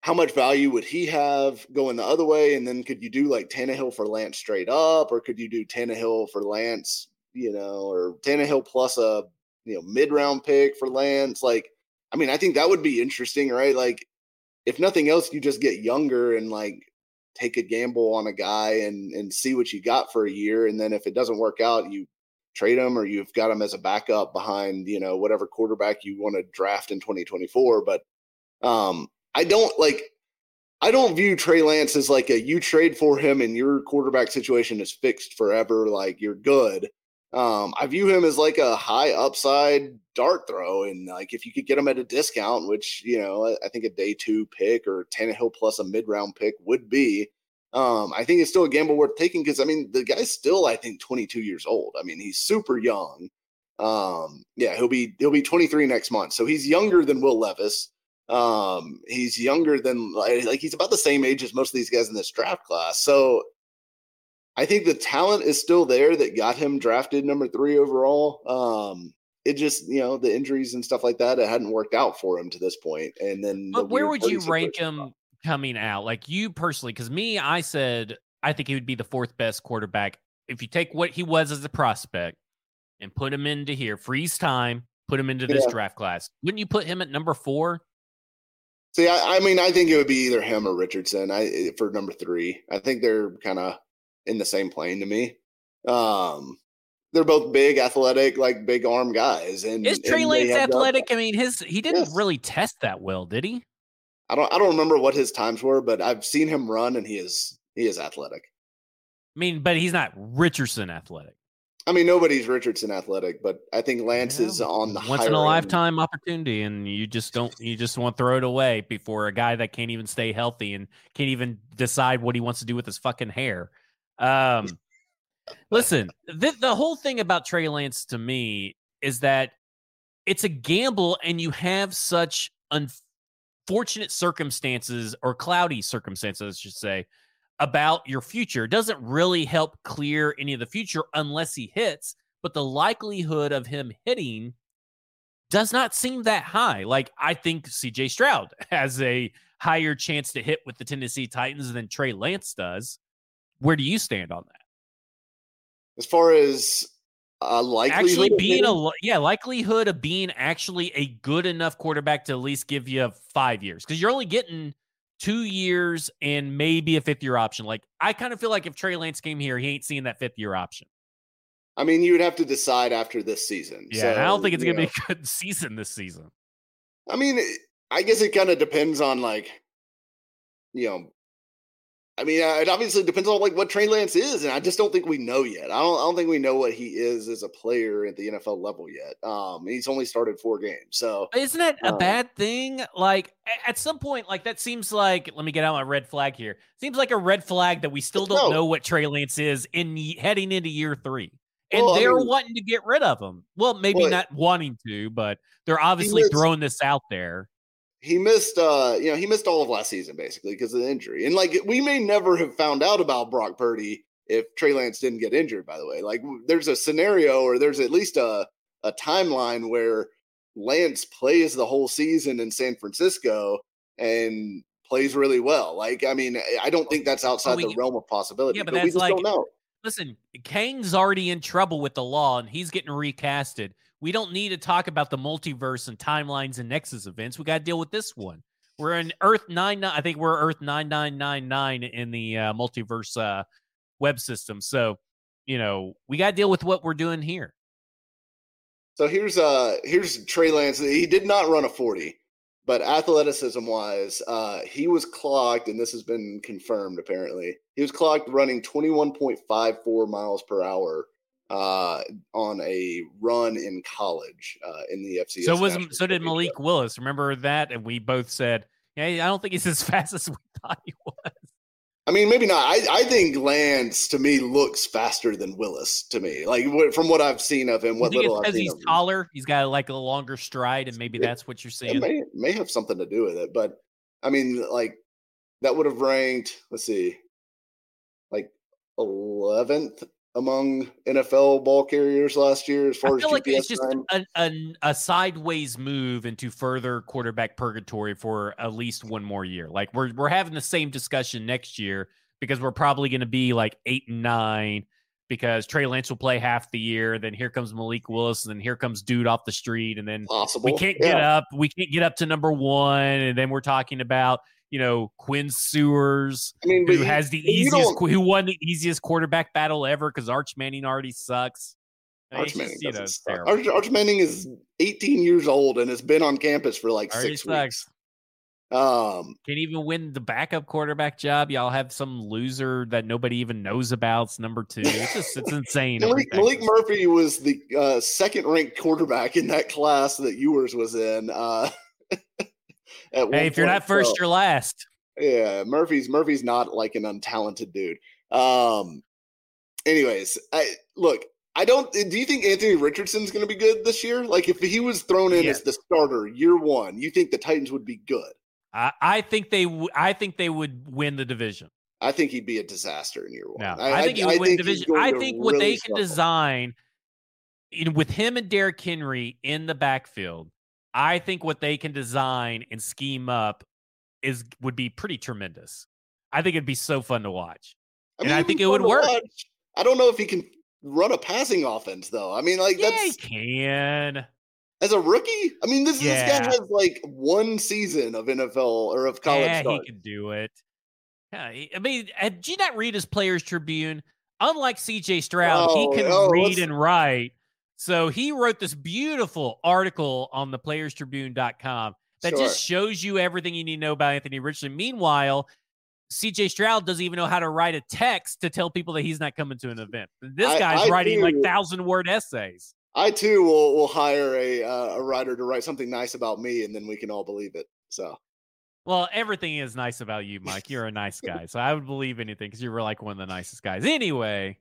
how much value would he have going the other way? And then could you do like Tannehill for Lance straight up, or could you do Tannehill for Lance, you know, or Tannehill plus a, you know, mid round pick for Lance? Like, I mean, I think that would be interesting, right? Like, if nothing else, you just get younger and like take a gamble on a guy and and see what you got for a year. And then if it doesn't work out, you trade him or you've got him as a backup behind, you know, whatever quarterback you want to draft in twenty twenty-four. But um, I don't like, I don't view Trey Lance as like a, you trade for him and your quarterback situation is fixed forever. Like you're good. Um, I view him as like a high upside dart throw. And like, if you could get him at a discount, which, you know, I, I think a day two pick or Tannehill plus a mid round pick would be, um, I think it's still a gamble worth taking. Cause I mean, the guy's still, I think twenty-two years old. I mean, he's super young. Um, yeah, he'll be, he'll be twenty-three next month. So he's younger than Will Levis. Um, he's younger than like, like he's about the same age as most of these guys in this draft class. So I think the talent is still there that got him drafted number three overall. Um, it just, you know, the injuries and stuff like that, it hadn't worked out for him to this point. And then, but where would you rank him coming out? Like you personally, because me, I said, I think he would be the fourth best quarterback. If you take what he was as a prospect and put him into here, freeze time, put him into this yeah. draft class. Wouldn't you put him at number four? See, I, I mean, I think it would be either him or Richardson I for number three. I think they're kind of in the same plane to me. Um, they're both big, athletic, like big arm guys. And is Trey Lance athletic? I mean, his he didn't yes. really test that well, did he? I don't. I don't remember what his times were, but I've seen him run, and he is he is athletic. I mean, but he's not Richardson athletic. I mean, nobody's Richardson athletic, but I think Lance yeah. is on the once in a lifetime opportunity, and you just don't you just want to throw it away before a guy that can't even stay healthy and can't even decide what he wants to do with his fucking hair. Um, listen, the, the whole thing about Trey Lance to me is that it's a gamble and you have such unfortunate circumstances or cloudy circumstances, I should say, about your future. It doesn't really help clear any of the future unless he hits, but the likelihood of him hitting does not seem that high. Like I think C J. Stroud has a higher chance to hit with the Tennessee Titans than Trey Lance does. Where do you stand on that? As far as uh, likelihood, actually being a yeah likelihood of being actually a good enough quarterback to at least give you five years, because you're only getting two years and maybe a fifth year option. Like I kind of feel like if Trey Lance came here, he ain't seeing that fifth year option. I mean, you would have to decide after this season. Yeah, so, and I don't think it's gonna know. be a good season this season. I mean, I guess it kind of depends on like you know. I mean, uh, it obviously depends on like what Trey Lance is, and I just don't think we know yet. I don't, I don't think we know what he is as a player at the N F L level yet. Um, he's only started four games, so isn't that um, a bad thing? Like at some point, like that seems like let me get out my red flag here. Seems like a red flag that we still don't no. know what Trey Lance is in heading into year three, and well, they're I mean, wanting to get rid of him. Well, maybe well, not wanting to, but they're obviously throwing this out there. He missed, uh, you know, he missed all of last season basically because of the injury. And like, we may never have found out about Brock Purdy if Trey Lance didn't get injured, by the way. Like, there's a scenario or there's at least a, a timeline where Lance plays the whole season in San Francisco and plays really well. Like, I mean, I don't think that's outside oh, we, the realm of possibility. Yeah, but, but that's we just like, don't know. Listen, Kang's already in trouble with the law and he's getting recasted. We don't need to talk about the multiverse and timelines and Nexus events. We got to deal with this one. We're in Earth nine. I think we're Earth nine nine nine nine in the uh, multiverse uh, web system. So, you know, we got to deal with what we're doing here. So here's uh here's Trey Lance. He did not run a forty, but athleticism wise, uh, he was clocked, and this has been confirmed apparently. He was clocked running twenty-one point five four miles per hour uh on a run in college uh in the F C S. So was so did Malik show. Willis. Remember that? And we both said, yeah, I don't think he's as fast as we thought he was. I mean, maybe not. I, I think Lance to me looks faster than Willis to me. Like what, from what I've seen of him, what you think little it's I've seen he's of taller, him. He's got like a longer stride, and maybe it, that's what you're saying. It may, may have something to do with it, but I mean, like that would have ranked, let's see, like eleventh among N F L ball carriers last year, as far as I feel as like G P S it's just a, a, a sideways move into further quarterback purgatory for at least one more year. Like we're we're having the same discussion next year because we're probably going to be like eight and nine because Trey Lance will play half the year. Then here comes Malik Willis, and then here comes dude off the street, and then Possible. we can't get yeah. up. We can't get up to number one, and then we're talking about. You know, Quinn Sewers, I mean, who has the easiest, who won the easiest quarterback battle ever because Arch Manning already sucks. Arch Manning, just, know, suck. Arch, Arch Manning is eighteen years old and has been on campus for like already six sucks. weeks. Um, Can't even win the backup quarterback job. Y'all have some loser that nobody even knows about. It's number two. It's just it's insane. Malik, Malik Murphy was the uh, second ranked quarterback in that class that yours was in. Uh, Hey, if you're not first, you're last. Yeah, Murphy's Murphy's not like an untalented dude. Um, anyways, I look. I don't. Do you think Anthony Richardson's going to be good this year? Like, if he was thrown in yeah. as the starter year one, you think the Titans would be good? I, I think they. W- I think they would win the division. I think he'd be a disaster in year one. No, I, I think he would I, win I division. I think what really they can struggle. design, you know, with him and Derrick Henry in the backfield. I think what they can design and scheme up is would be pretty tremendous. I think it'd be so fun to watch. I mean, and I think it would work. Watch. I don't know if he can run a passing offense, though. I mean, like yeah, that's... he can. As a rookie? I mean, this, yeah. this guy has like one season of N F L or of college Yeah, start. He can do it. Yeah, he, I mean, did you not read his Players Tribune? Unlike C J. Stroud, oh, he can oh, read let's... and write. So he wrote this beautiful article on the players tribune dot com that sure. just shows you everything you need to know about Anthony Richardson. Meanwhile, C J. Stroud doesn't even know how to write a text to tell people that he's not coming to an event. This I, guy's I writing do. like thousand-word essays. I, too, will will hire a, uh, a writer to write something nice about me, and then we can all believe it. So, well, everything is nice about you, Mike. You're a nice guy, so I would believe anything because you were like one of the nicest guys. Anyway...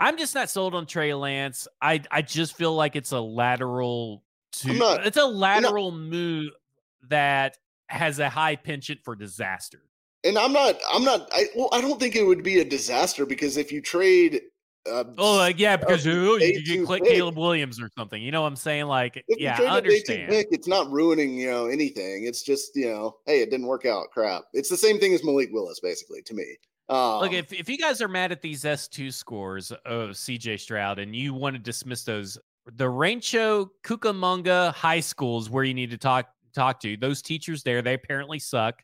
I'm just not sold on Trey Lance. I, I just feel like it's a lateral to not, it's a lateral not, move that has a high penchant for disaster. And I'm not I'm not I well I don't think it would be a disaster because if you trade uh, oh like, yeah because uh, ooh, you, you click pick, Caleb Williams or something. You know what I'm saying? Like yeah, I understand. Pick, it's not ruining, you know, anything. It's just, you know, hey, it didn't work out, crap. It's the same thing as Malik Willis basically to me. Um, Look, if, if you guys are mad at these S two scores of C J. Stroud and you want to dismiss those, the Rancho Cucamonga High School is where you need to talk talk to. Those teachers there, they apparently suck.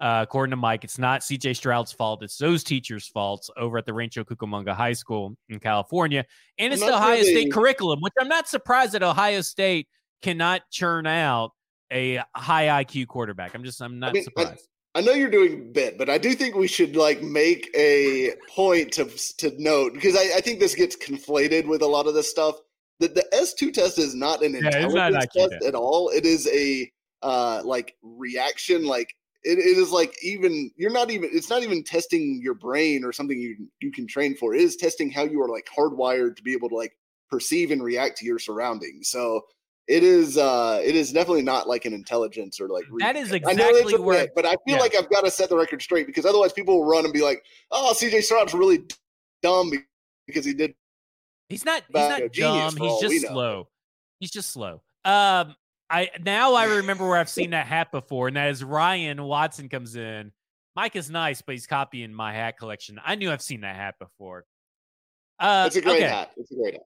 Uh, according to Mike, it's not C J. Stroud's fault. It's those teachers' faults over at the Rancho Cucamonga High School in California. And it's the Ohio really. State curriculum, which I'm not surprised that Ohio State cannot churn out a high I Q quarterback. I'm just, I'm not I mean, surprised. I- I know you're doing a bit, but I do think we should like make a point to to note, because I, I think this gets conflated with a lot of this stuff, that the S two test is not an yeah, intelligence not like test at all. It is a uh, like reaction. Like it, it is like even you're not even it's not even testing your brain or something you you can train for. It is testing how you are like hardwired to be able to like perceive and react to your surroundings. So it is uh, it is definitely not like an intelligence or like – That is exactly I know that's where – But I feel yeah. like I've got to set the record straight, because otherwise people will run and be like, oh, C J. Stroud's really dumb because he did – He's not, he's not dumb. He's just slow. He's just slow. Um, I Now I remember where I've seen that hat before, and that is Ryan Watson comes in. Mike is nice, but he's copying my hat collection. I knew I've seen that hat before. Uh, it's a great okay. hat. It's a great hat.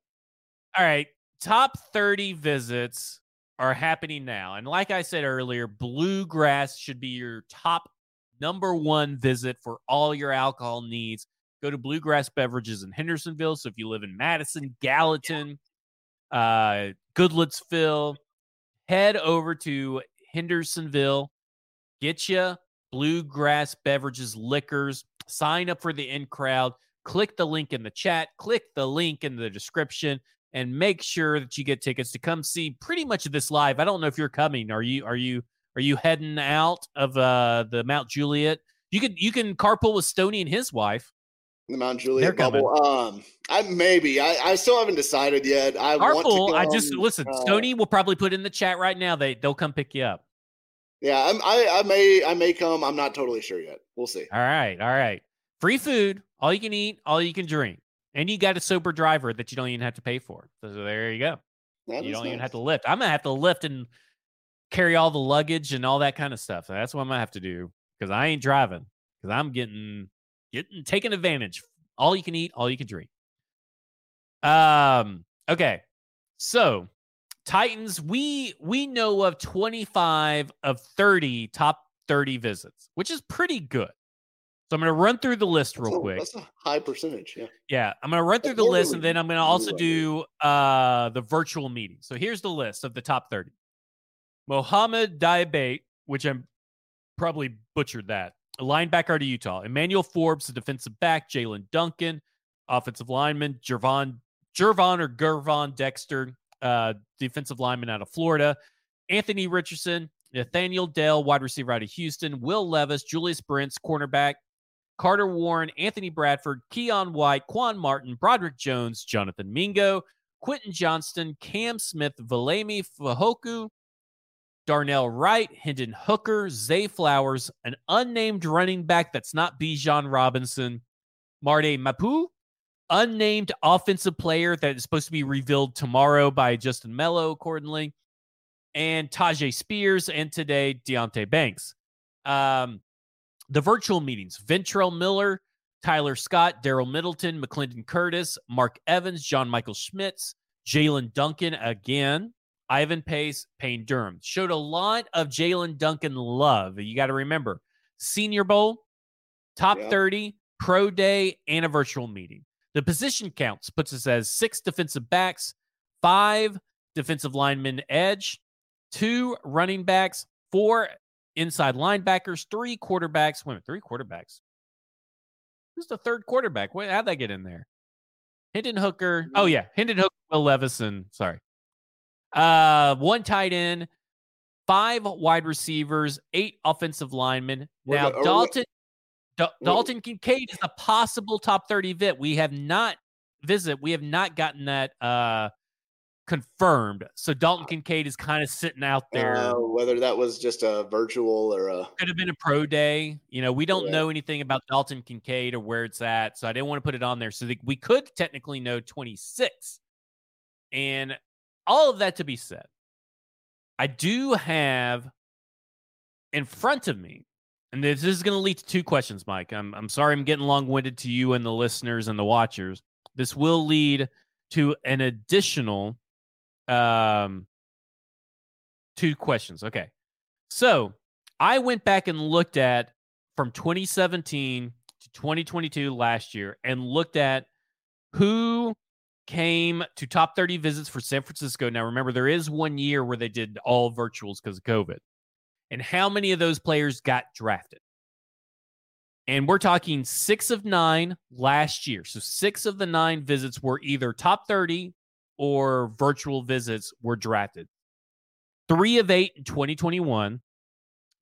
All right. Top thirty visits are happening now. And like I said earlier, bluegrass should be your top number one visit for all your alcohol needs. Go to Bluegrass Beverages in Hendersonville. So if you live in Madison, Gallatin, uh, Goodlettsville, head over to Hendersonville. Get you Bluegrass Beverages liquors. Sign up for the in crowd. Click the link in the chat. Click the link in the description. And make sure that you get tickets to come see pretty much of this live. I don't know if you're coming. Are you? Are you? Are you heading out of uh, the Mount Juliet? You can you can carpool with Stoney and his wife. The Mount Juliet bubble. Um, I maybe. I, I still haven't decided yet. I carpool. Want to I just listen. Uh, Stoney will probably put in the chat right now. They they'll come pick you up. Yeah, I'm, I I may I may come. I'm not totally sure yet. We'll see. All right, all right. Free food. All you can eat. All you can drink. And you got a sober driver that you don't even have to pay for. So there you go. That you don't nice. even have to lift. I'm going to have to lift and carry all the luggage and all that kind of stuff. So that's what I'm going to have to do, because I ain't driving, because I'm getting getting taken advantage. All you can eat, all you can drink. Um. Okay. So Titans, we we know of twenty-five of thirty top thirty visits, which is pretty good. So I'm going to run through the list real that's a, quick. That's a high percentage. Yeah. Yeah. I'm going to run through the list, and then I'm going to also do uh, the virtual meeting. So here's the list of the top thirty. Mohamed Diabate, which I'm probably butchered that. A linebacker to Utah. Emmanuel Forbes, the defensive back. Jalen Duncan, offensive lineman. Jervon, Jervon or Gervon Dexter, uh, defensive lineman out of Florida. Anthony Richardson, Nathaniel Dell, wide receiver out of Houston. Will Levis, Julius Brents, cornerback. Carter Warren, Anthony Bradford, Keon White, Quan Martin, Broderick Jones, Jonathan Mingo, Quentin Johnston, Cam Smith, Valemi Fahoku, Darnell Wright, Hendon Hooker, Zay Flowers, an unnamed running back that's not Bijan Robinson, Marde Mapu, unnamed offensive player that is supposed to be revealed tomorrow by Justin Mello, accordingly, and Tajay Spears, and today, Deonte Banks. Um... The virtual meetings, Ventrell Miller, Tyler Scott, Daryl Middleton, McClendon Curtis, Mark Evans, John Michael Schmitz, Jalen Duncan again, Ivan Pace, Payne Durham. Showed a lot of Jalen Duncan love. You got to remember, Senior Bowl, top yeah. thirty, Pro Day, and a virtual meeting. The position counts puts us as six defensive backs, five defensive linemen edge, two running backs, four inside linebackers, three quarterbacks. Wait a minute, three quarterbacks. Who's the third quarterback? Wait, how'd that get in there? Hendon Hooker. Oh, yeah. Hendon Hooker, Will Levison. Sorry. Uh, one tight end, five wide receivers, eight offensive linemen. We're now, the, Dalton we, D- Dalton Kincaid is a possible top thirty vit. We have not visit. We have not gotten that uh confirmed. So Dalton Kincaid is kind of sitting out there. Uh, whether that was just a virtual or a... Could have been a pro day. You know, we don't yeah. know anything about Dalton Kincaid or where it's at, so I didn't want to put it on there. So the, we could technically know twenty-six. And all of that to be said, I do have in front of me, and this is going to lead to two questions, Mike. I'm, I'm sorry I'm getting long-winded to you and the listeners and the watchers. This will lead to an additional... Um, two questions. Okay. So I went back and looked at from twenty seventeen to twenty twenty-two last year and looked at who came to top thirty visits for San Francisco. Now, remember, there is one year where they did all virtuals because of COVID, and how many of those players got drafted. And we're talking six of nine last year. So six of the nine visits were either top thirty or virtual visits were drafted. Three of eight in twenty twenty-one,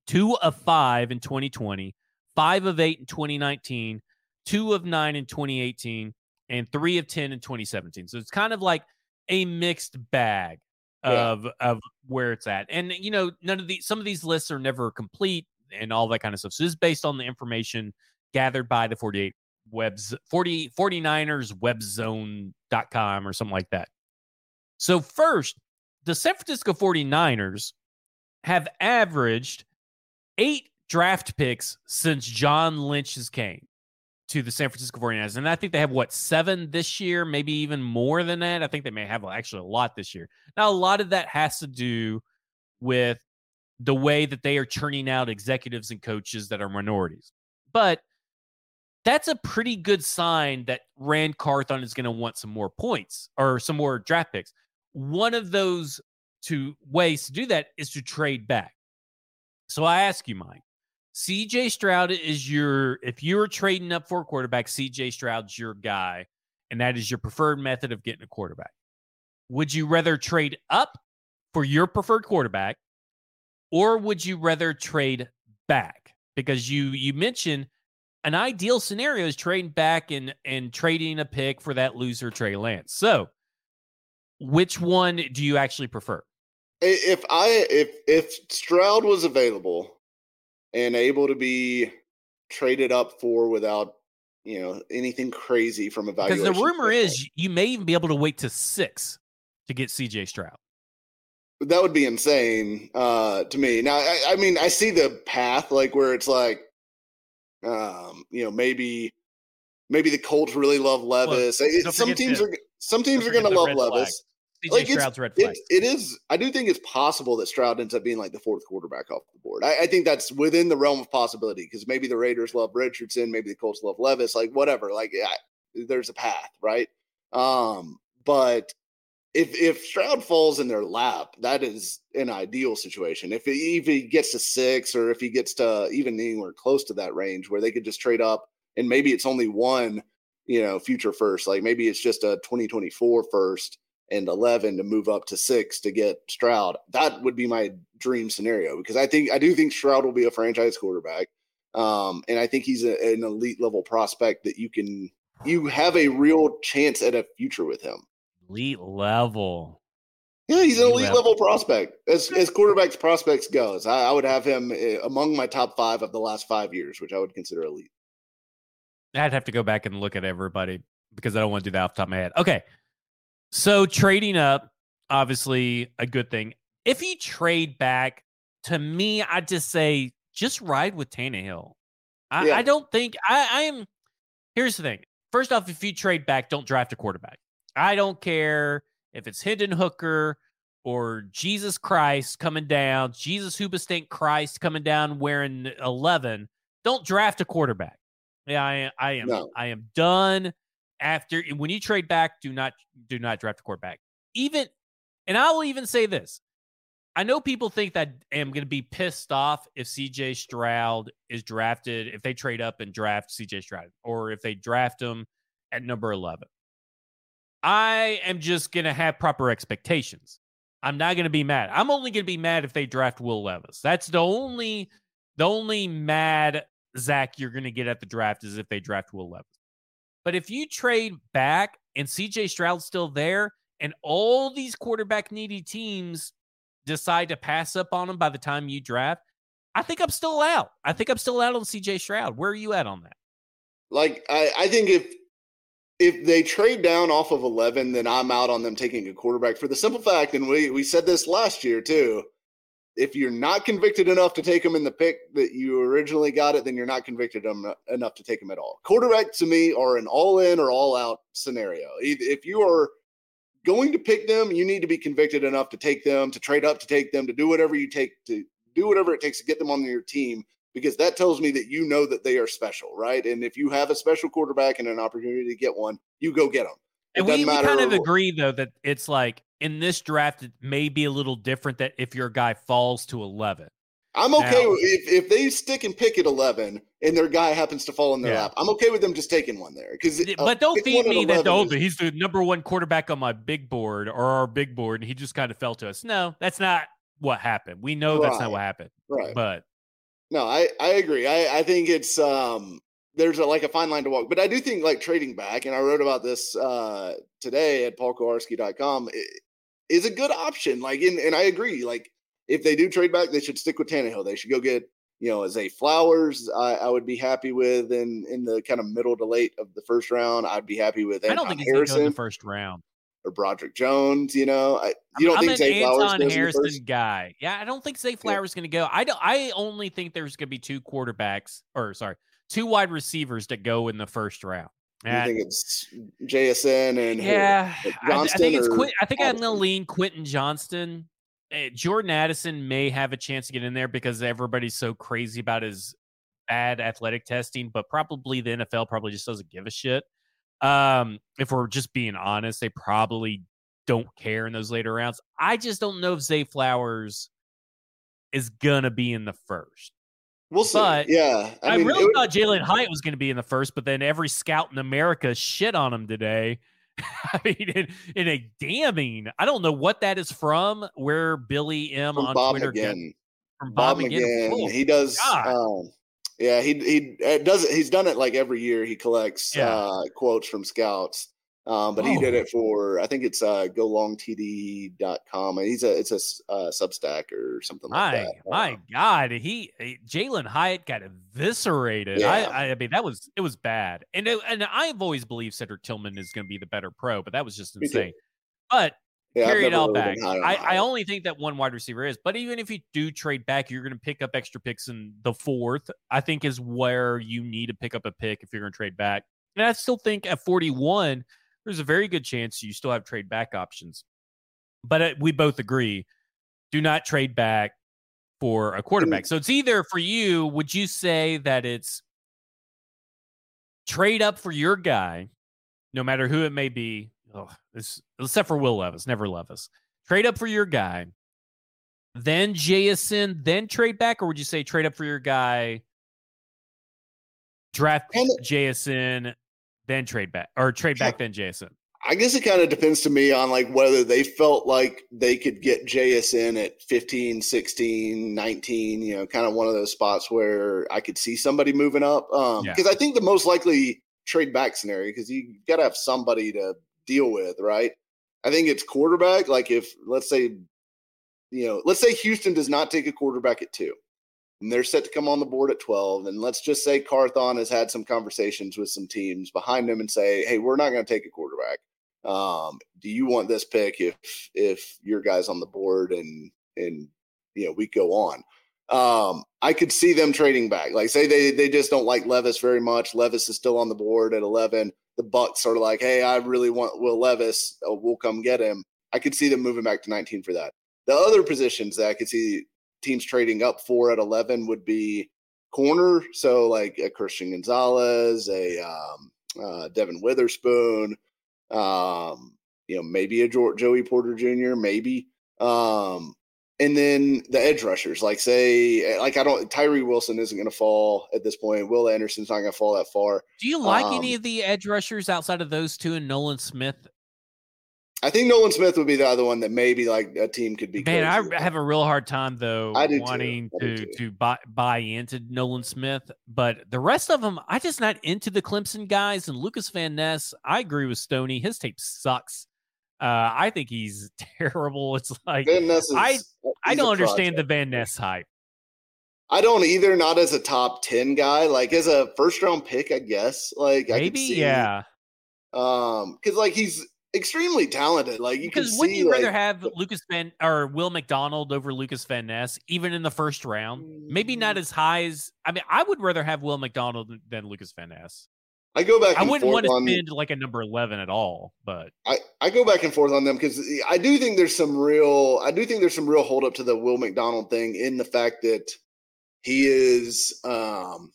two of five in twenty twenty, five of eight in twenty nineteen, two of nine in twenty eighteen, and three of ten in twenty seventeen. So it's kind of like a mixed bag of yeah. of where it's at. And, you know, none of the some of these lists are never complete and all that kind of stuff. So this is based on the information gathered by the forty-eight webs forty, forty-niners web zone dot com or something like that. So first, the San Francisco forty-niners have averaged eight draft picks since John Lynch's came to the San Francisco forty-niners. And I think they have, what, seven this year, maybe even more than that. I think they may have actually a lot this year. Now, a lot of that has to do with the way that they are churning out executives and coaches that are minorities. But that's a pretty good sign that Rand Carthon is going to want some more points or some more draft picks. One of those two ways to do that is to trade back. So I ask you, Mike, C J. Stroud is your, if you're trading up for a quarterback, C J. Stroud's your guy, and that is your preferred method of getting a quarterback. Would you rather trade up for your preferred quarterback, or would you rather trade back? Because you you mentioned an ideal scenario is trading back and, and trading a pick for that loser, Trey Lance. So which one do you actually prefer? If I if if Stroud was available and able to be traded up for without, you know, anything crazy from a valuation. Because the rumor is you may even be able to wait to six to get C J. Stroud. That would be insane uh, to me. Now, I, I mean, I see the path, like, where it's like, um, you know, maybe maybe the Colts really love Levis. Look, it, some, teams the, are, some teams are going to love Levis. C J. Stroud's red flag. It, it is. I do think it's possible that Stroud ends up being like the fourth quarterback off the board. I, I think that's within the realm of possibility because maybe the Raiders love Richardson, maybe the Colts love Levis, like whatever. Like yeah, there's a path, right? Um, but if if Stroud falls in their lap, that is an ideal situation. If he, if he gets to six or if he gets to even anywhere close to that range where they could just trade up and maybe it's only one, you know, future first. Like maybe it's just a twenty twenty-four first and eleven to move up to six to get Stroud. That would be my dream scenario because I think, I do think Stroud will be a franchise quarterback. Um, and I think he's a, an elite level prospect that you can, you have a real chance at a future with him. Elite level. Yeah. He's an elite, elite level. level prospect as, as quarterbacks prospects goes. I, I would have him among my top five of the last five years, which I would consider elite. I'd have to go back and look at everybody because I don't want to do that off the top of my head. Okay. So trading up, obviously a good thing. If you trade back, to me, I just say, just ride with Tannehill. I, yeah. I don't think I, I am. Here's the thing. First off, if you trade back, don't draft a quarterback. I don't care if it's Hendon Hooker or Jesus Christ coming down, Jesus Hoobastank Christ coming down wearing eleven. Don't draft a quarterback. Yeah, I, I am. No. I am done. After when you trade back, do not do not draft a quarterback. Even, and I will even say this: I know people think that I am going to be pissed off if C J. Stroud is drafted, if they trade up and draft C J. Stroud, or if they draft him at number eleven. I am just going to have proper expectations. I'm not going to be mad. I'm only going to be mad if they draft Will Levis. That's the only the only mad Zach you're going to get at the draft is if they draft Will Levis. But if you trade back and C J. Stroud's still there and all these quarterback-needy teams decide to pass up on him by the time you draft, I think I'm still out. I think I'm still out on C J. Stroud. Where are you at on that? Like, I, I think if if they trade down off of eleven, then I'm out on them taking a quarterback for the simple fact, and we, we said this last year too, if you're not convicted enough to take him in the pick that you originally got it, then you're not convicted enough to take him at all. Quarterback to me are an all-in or all-out scenario. If you are going to pick them, you need to be convicted enough to take them, to trade up, to take them, to do whatever you take to do whatever it takes to get them on your team, because that tells me that you know that they are special, right? And if you have a special quarterback and an opportunity to get one, you go get them. It and we, we kind of agree though that it's like, in this draft, it may be a little different that if your guy falls to eleven. I'm okay now, with if, if they stick and pick at eleven and their guy happens to fall in their yeah. lap. I'm okay with them just taking one there. Because uh, But don't feed me that the old, is, he's the number one quarterback on my big board or our big board, and he just kind of fell to us. No, that's not what happened. We know right, that's not what happened. Right. But no, I, I agree. I, I think it's um there's a, like a fine line to walk. But I do think like trading back, and I wrote about this uh, today at paul kowarski dot com, is a good option. Like, in, and I agree, like, if they do trade back, they should stick with Tannehill. They should go get, you know, Zay Flowers. I, I would be happy with in, in the kind of middle to late of the first round. I'd be happy with Anton I don't think he's Harrison, going to go in the first round, or Broderick Jones. You know, I, you I'm, don't I'm think Zay Flowers Anton goes Harrison in the first? guy? Yeah, I don't think Zay Flowers yeah. is going to go. I don't. I only think there's going to be two quarterbacks, or sorry, two wide receivers that go in the first round. I think it's J S N and yeah. Like Johnston I, I think it's Quint, I think I'm going to lean Quentin Johnston. Jordan Addison may have a chance to get in there because everybody's so crazy about his bad athletic testing, but probably the N F L probably just doesn't give a shit. Um, if we're just being honest, they probably don't care in those later rounds. I just don't know if Zay Flowers is going to be in the first. We'll see. But yeah, I, I mean, really thought Jalen Hyatt was going to be in the first, but then every scout in America shit on him today. I mean, in, in a damning, I don't know what that is from. Where Billy M from on Bob Twitter again, from Bob, Bob again, again. Oh, he does. Um, yeah, he he it does it. He's done it like every year. He collects yeah. uh, quotes from scouts, um, but oh. he did it for I think it's uh, go long t d dot com. He's a it's a uh, Substack or something my, like that. My um, God, he Jalen Hyatt got eviscerated. Yeah. I I mean that was it was bad, and it, and I've always believed Cedric Tillman is going to be the better pro, but that was just insane. But yeah, carry it all back. I, I only think that one wide receiver is. But even if you do trade back, you're going to pick up extra picks in the fourth. I think is where you need to pick up a pick if you're going to trade back. And I still think at forty-one, there's a very good chance you still have trade back options. But we both agree, do not trade back for a quarterback. So it's either for you, would you say that it's trade up for your guy, no matter who it may be, oh, this, except for Will Levis, never Levis. Trade up for your guy, then J S N, then trade back, or would you say trade up for your guy, draft J S N, then trade back, or trade back, then J S N? I guess it kind of depends to me on like whether they felt like they could get J S N at fifteen, sixteen, nineteen, you know, kind of one of those spots where I could see somebody moving up. Um, yeah. Cause I think the most likely trade back scenario, cause you gotta have somebody to deal with, right? I think it's quarterback. Like if let's say, you know, let's say Houston does not take a quarterback at two and they're set to come on the board at twelve. And let's just say Carthon has had some conversations with some teams behind him and say, hey, we're not going to take a quarterback. Um, do you want this pick if if your guy's on the board and and you know we go on? Um, I could see them trading back. Like say they they just don't like Levis very much. Levis is still on the board at eleven. The Bucs are like, hey, I really want Will Levis. Oh, we'll come get him. I could see them moving back to nineteen for that. The other positions that I could see teams trading up for at eleven would be corner. So like a Christian Gonzalez, a um, uh, Devin Witherspoon. Um, you know, maybe a Joey Porter Junior, maybe. Um, and then the edge rushers, like say, like I don't, Tyree Wilson isn't going to fall at this point. Will Anderson's not going to fall that far. Do you like um, any of the edge rushers outside of those two and Nolan Smith? I think Nolan Smith would be the other one that maybe like a team could be. Man, I with. have a real hard time though wanting to to buy, buy into Nolan Smith, but the rest of them, I just not into the Clemson guys and Lucas Van Ness. I agree with Stoney. His tape sucks. Uh, I think he's terrible. It's like Van Ness is, I I don't understand the Van Ness hype. I don't either. Not as a top ten guy, like as a first round pick, I guess. Like maybe I could see, yeah. Um, because like he's extremely talented, like you because wouldn't see, you rather like, have Lucas Van or Will McDonald over Lucas Van Ness, even in the first round? Maybe not as high as I mean, I would rather have Will McDonald than Lucas Van Ness. I go back. I and wouldn't want to spend like a number eleven at all, but I, I go back and forth on them because I do think there's some real I do think there's some real hold up to the Will McDonald thing in the fact that he is um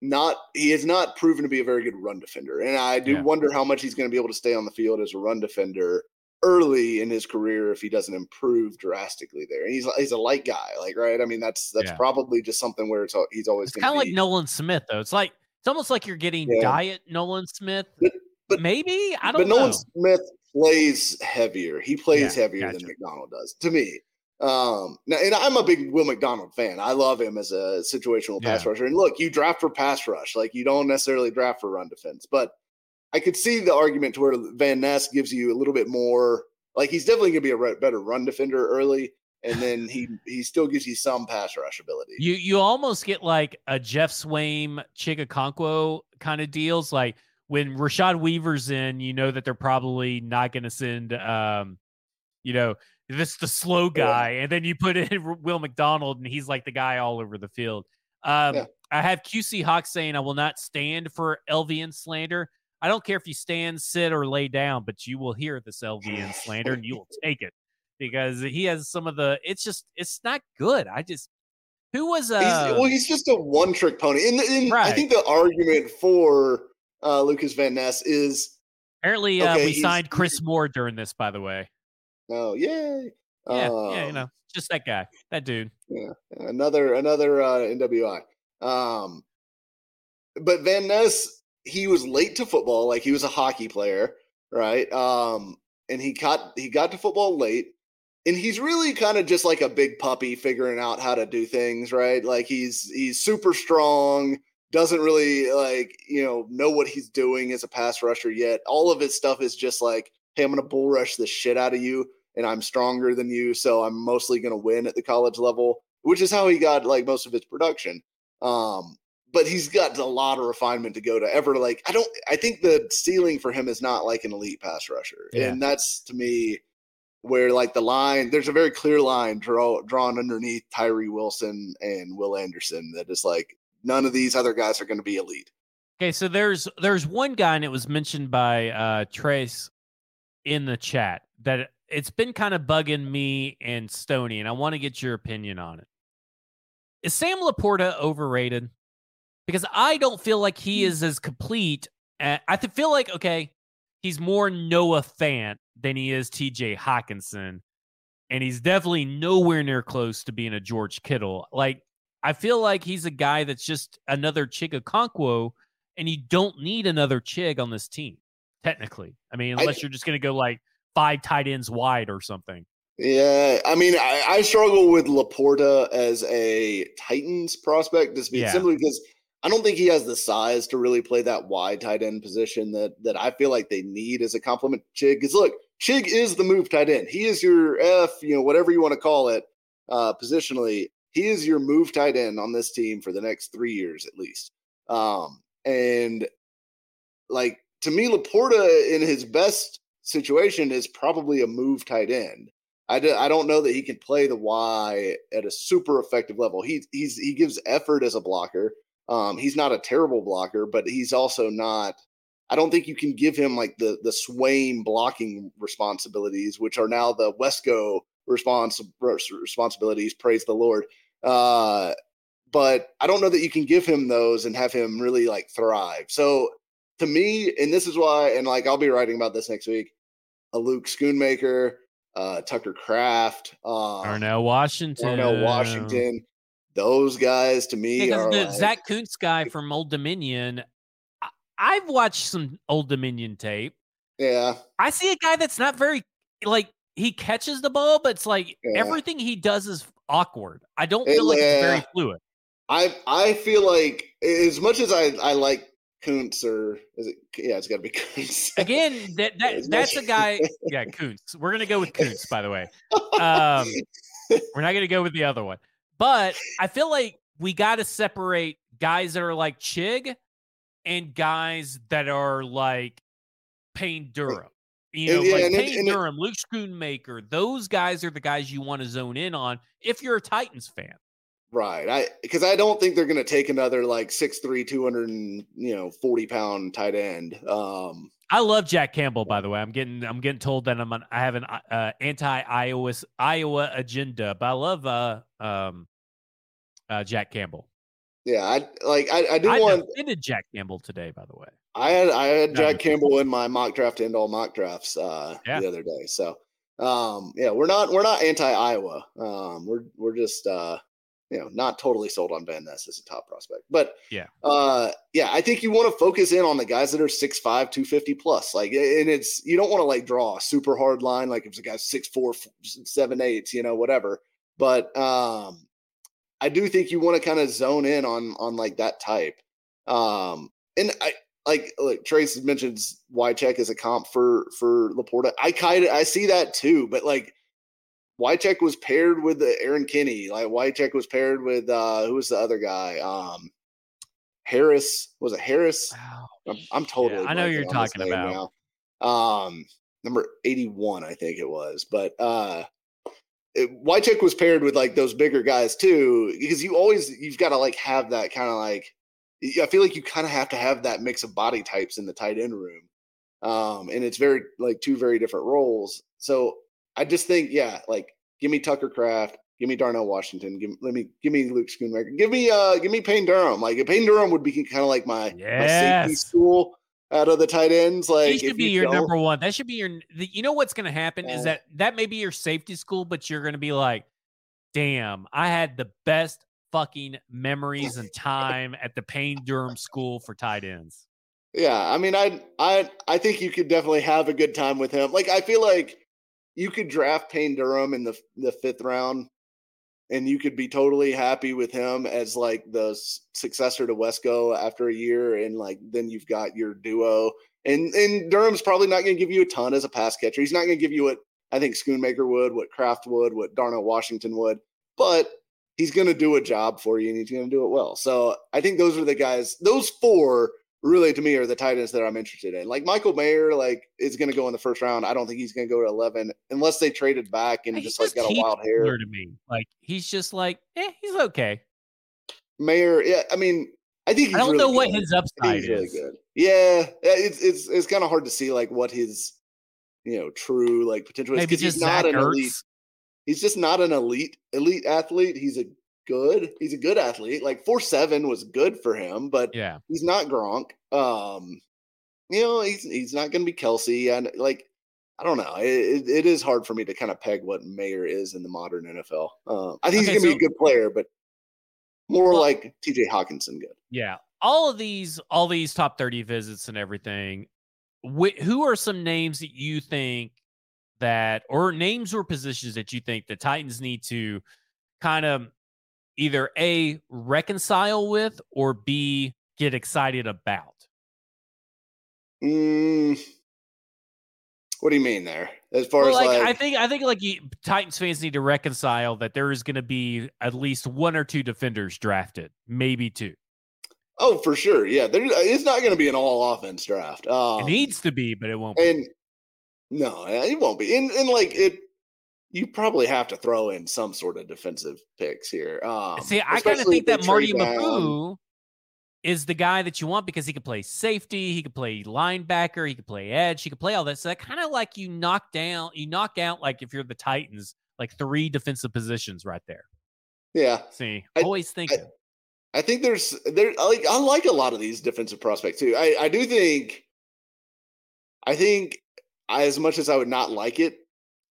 Not he has not proven to be a very good run defender, and I do yeah. wonder how much he's going to be able to stay on the field as a run defender early in his career if he doesn't improve drastically there. And he's he's a light guy, like, right? I mean, that's that's yeah. probably just something where it's he's always kind of like Nolan Smith, though. It's like it's almost like you're getting yeah. diet Nolan Smith. But, but maybe I don't but know. But Nolan Smith plays heavier. He plays yeah, heavier gotcha. than McDonald does, to me. Um, now, and I'm a big Will McDonald fan. I love him as a situational yeah. pass rusher. And look, you draft for pass rush, like you don't necessarily draft for run defense. But I could see the argument to where Van Ness gives you a little bit more. Like he's definitely going to be a re- better run defender early, and then he he still gives you some pass rush ability. You you almost get like a Jeff Swaim, Chigoziem Okonkwo kind of deals. Like when Rashad Weaver's in, you know that they're probably not going to send. Um, you know. This is the slow guy. Yeah. And then you put in Will McDonald, and he's like the guy all over the field. Um, yeah. I have Q C Hawk saying, I will not stand for L V N slander. I don't care if you stand, sit, or lay down, but you will hear this L V N slander, and you will take it because he has some of the – it's just – it's not good. I just – who was uh, – Well, he's just a one-trick pony. And, and right. I think the argument for uh, Lucas Van Ness is – Apparently uh, okay, we signed Chris Moore during this, by the way. Oh, yay. Yeah, um, yeah, you know, just that guy, that dude. Yeah, another another uh, N W I. Um, but Van Ness, he was late to football. Like, he was a hockey player, right? Um, and he got, he got to football late. And he's really kind of just like a big puppy figuring out how to do things, right? Like, he's he's super strong, doesn't really, like, you know, know what he's doing as a pass rusher yet. All of his stuff is just like, hey, I'm going to bull rush the shit out of you, and I'm stronger than you, so I'm mostly going to win at the college level, which is how he got, like, most of his production. Um, but he's got a lot of refinement to go to ever, like, I don't – I think the ceiling for him is not, like, an elite pass rusher. Yeah. And that's, to me, where, like, the line – there's a very clear line draw, drawn underneath Tyree Wilson and Will Anderson that is, like, none of these other guys are going to be elite. Okay, so there's there's one guy, and it was mentioned by uh, Trace in the chat, that it's been kind of bugging me and Stoney, and I want to get your opinion on it. Is Sam Laporta overrated? Because I don't feel like he is as complete. At, I feel like, okay, he's more Noah Fant than he is T J Hockenson, and he's definitely nowhere near close to being a George Kittle. Like, I feel like he's a guy that's just another Chigoziem Okonkwo, and you don't need another Chig on this team. Technically, I mean, unless I, you're just going to go like five tight ends wide or something. Yeah, I mean, I, I struggle with Laporta as a Titans prospect, just yeah. simply because I don't think he has the size to really play that wide tight end position that that I feel like they need as a complement to Chig. Because look, Chig is the move tight end. He is your F, you know, whatever you want to call it, uh, positionally. He is your move tight end on this team for the next three years at least. Um, and like. To me, Laporta in his best situation is probably a move tight end. I, do, I don't know that he can play the Y at a super effective level. He he's he gives effort as a blocker. Um, he's not a terrible blocker, but he's also not. I don't think you can give him like the the Swain blocking responsibilities, which are now the Wesco response responsibilities. Praise the Lord. Uh, but I don't know that you can give him those and have him really like thrive. So. To me, and this is why, and like I'll be writing about this next week, a Luke Schoonmaker, uh, Tucker Kraft, uh, Darnell Washington, Darnell Washington, those guys to me yeah, are the like, Zach Kuntz guy from Old Dominion. I- I've watched some Old Dominion tape. Yeah, I see a guy that's not very like he catches the ball, but it's like yeah. everything he does is awkward. I don't feel it, like yeah. it's very fluid. I I feel like as much as I I like. Kuntz or is it? Yeah, it's got to be Kuntz. Again, that, that that's a guy. Yeah, Kuntz. We're gonna go with Kuntz, by the way. Um, we're not gonna go with the other one. But I feel like we got to separate guys that are like Chig and guys that are like Payne Durham. You know, and, like yeah, Payne it, Durham, it, Luke Schoonmaker. Those guys are the guys you want to zone in on if you're a Titans fan. Right. I because I don't think they're going to take another like six three, two hundred and, you know, forty pound tight end. Um, I love Jack Campbell, by the way. I'm getting I'm getting told that I'm an, I have an uh, anti-Iowa Iowa agenda, but I love uh, um, uh, Jack Campbell. Yeah, I like I, I do I want defended Jack Campbell today, by the way. I had I had Jack Campbell in my mock draft to end all mock drafts uh, yeah. the other day. So um, yeah, we're not we're not anti-Iowa. Um, we're we're just uh, you know not totally sold on Van Ness as a top prospect. But yeah, uh, yeah, I think you want to focus in on the guys that are six five, two fifty plus. Like, and it's you don't want to like draw a super hard line. Like if it's a guy six four, seven eight, you know, whatever. But um, I do think you want to kind of zone in on on like that type. Um, and I. Like, like Trace mentions Wycheck as a comp for, for Laporta. I kind of, I see that too, but like Wycheck was paired with Aaron Kinney. Like Wycheck was paired with, uh, who was the other guy? Um, Harris was it Harris? Wow. I'm, I'm totally, yeah, I know you're talking about now. Um, number eighty-one, I think it was, but, uh, it, Wycheck was paired with like those bigger guys too, because you always, you've got to like have that kind of like, I feel like you kind of have to have that mix of body types in the tight end room. Um, and it's very like two very different roles. So I just think, yeah, like give me Tucker Kraft, give me Darnell Washington. Give let me, give me Luke Schoonmaker. Give me, uh, give me Payne Durham. Like Payne Durham would be kind of like my, yes. my safety school out of the tight ends. Like he should be you your number one. That should be your, the, you know, what's going to happen uh, is that that may be your safety school, but you're going to be like, damn, I had the best fucking memories and time at the Payne Durham School for tight ends. Yeah, I mean, I I I think you could definitely have a good time with him. Like, I feel like you could draft Payne Durham in the the fifth round, and you could be totally happy with him as like the successor to Wesco after a year, and like then you've got your duo. And and Durham's probably not going to give you a ton as a pass catcher. He's not going to give you what I think Schoonmaker would, what Kraft would, what Darnell Washington would, but he's going to do a job for you, and he's going to do it well. So I think those are the guys. Those four, really, to me, are the tight ends that I'm interested in. Like Michael Mayer, like is going to go in the first round. I don't think he's going to go to eleven unless they traded back and just, just like got a wild hair. To me, like he's just like, eh, he's okay. Mayer, yeah. I mean, I think he's I don't really know good. What his upside is. Really good. Yeah, it's it's it's kind of hard to see like what his you know true like potential is because he's not Zach an Ertz. elite. He's just not an elite elite athlete. He's a good he's a good athlete. Like four seven was good for him, but yeah. he's not Gronk. Um, you know, he's he's not going to be Kelsey, and like I don't know. It, it is hard for me to kind of peg what Mayer is in the modern N F L. Um, I think okay, he's going to so, be a good player, but more well, like T J Hawkinson good. Yeah, all of these all these top thirty visits and everything. Wh- who are some names that you think? That or names or positions that you think the Titans need to kind of either A, reconcile with, or B, get excited about? Mm, what do you mean there? As far well, as like, like, I think I think like you, Titans fans need to reconcile that there is going to be at least one or two defenders drafted, maybe two. Oh, for sure, yeah. There, it's not going to be an all offense draft. Um, it needs to be, but it won't. And, be. No, it won't be. And, and like it, you probably have to throw in some sort of defensive picks here. Um, See, I kind of think that Marty Mapu is the guy that you want because he can play safety. He can play linebacker. He can play edge. He can play all that. So that kind of like you knock down, you knock out, like if you're the Titans, like three defensive positions right there. Yeah. See, I, always thinking. I, I think there's, there, like, I like a lot of these defensive prospects too. I, I do think, I think, I, as much as I would not like it,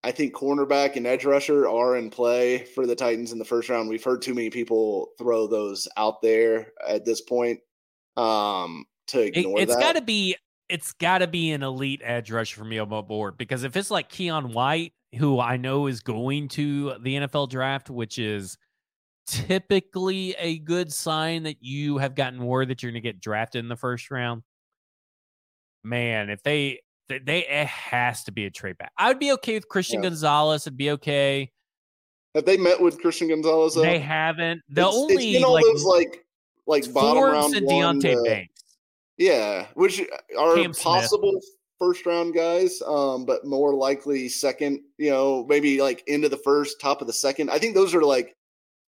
I think cornerback and edge rusher are in play for the Titans in the first round. We've heard too many people throw those out there at this point um, to ignore it, it's that. Gotta be, it's got to be an elite edge rusher for me on my board, because if it's like Keon White, who I know is going to the N F L draft, which is typically a good sign that you have gotten word that you're going to get drafted in the first round. Man, if they... They, they it has to be a trade back. I would be okay with Christian yeah. Gonzalez. It'd be okay. Have they met with Christian Gonzalez? Though? They haven't. The it's, only it's been all like, those like like bottom round and Deontay one, Banks. Uh, yeah, which are Cam possible Smith. First round guys, um, but more likely second. You know, maybe like into the first, top of the second. I think those are like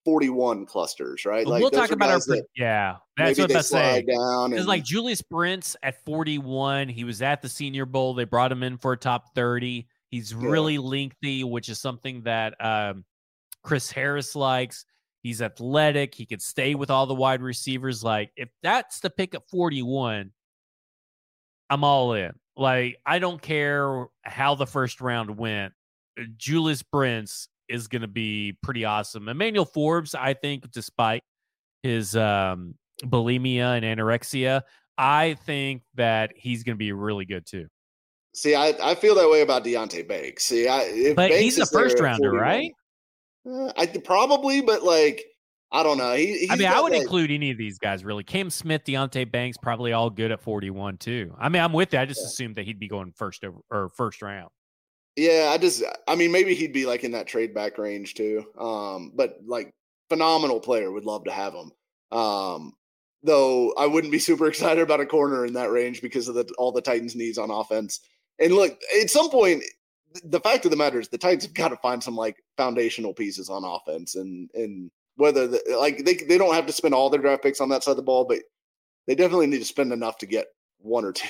forty-one clusters, right? Like we'll talk about our that yeah. That's what I say. It's like Julius Brents at forty-one. He was at the Senior Bowl. They brought him in for a top thirty. He's yeah. really lengthy, which is something that um, Chris Harris likes. He's athletic. He could stay with all the wide receivers. Like if that's the pick at forty-one, I'm all in. Like, I don't care how the first round went. Julius Brents is going to be pretty awesome. Emmanuel Forbes, I think, despite his um, bulimia and anorexia, I think that he's going to be really good too. See, I, I feel that way about Deonte Banks. See, I if but Banks he's a first rounder, right? Uh, I probably, but like I don't know. He, he's I mean, I would like, include any of these guys really. Cam Smith, Deonte Banks, probably all good at forty-one too. I mean, I'm with it. I just yeah. assumed that he'd be going first over or first round. Yeah, I just I mean maybe he'd be like in that trade back range too. Um, but like phenomenal player, would love to have him. Um, though I wouldn't be super excited about a corner in that range because of the, all the Titans' needs on offense. And look, at some point, the fact of the matter is the Titans have got to find some like foundational pieces on offense, and and whether the, like they they don't have to spend all their draft picks on that side of the ball, but they definitely need to spend enough to get one or two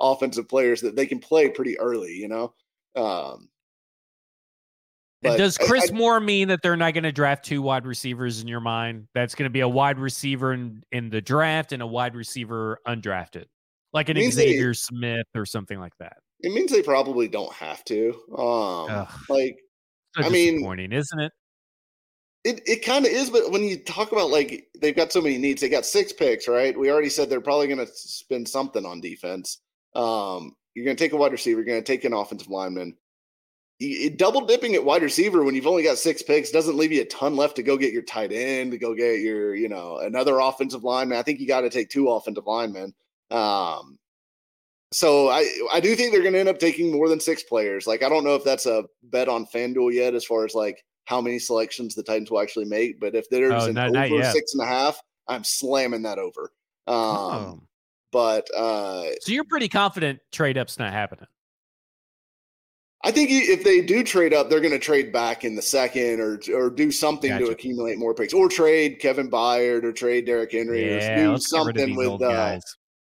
offensive players that they can play pretty early, you know. Um, and does Chris I, I, Moore mean that they're not going to draft two wide receivers in your mind? That's going to be a wide receiver in, in the draft and a wide receiver undrafted, like an Xavier they, Smith or something like that. It means they probably don't have to. Um, Ugh, like, so I mean, disappointing, isn't it? It it kind of is, but when you talk about like they've got so many needs, they got six picks, right? We already said they're probably going to spend something on defense. Um, You're going to take a wide receiver. You're going to take an offensive lineman. You, double dipping at wide receiver when you've only got six picks doesn't leave you a ton left to go get your tight end, to go get your, you know, another offensive lineman. I think you got to take two offensive linemen. Um, so I, I do think they're going to end up taking more than six players. Like, I don't know if that's a bet on FanDuel yet as far as like how many selections the Titans will actually make, but if there's oh, an not, over not six and a half, I'm slamming that over. Um, oh. But uh, so you're pretty confident trade up's not happening. I think if they do trade up, they're going to trade back in the second, or or do something gotcha. to accumulate more picks, or trade Kevin Byard, or trade Derrick Henry, yeah, or do something with. Uh,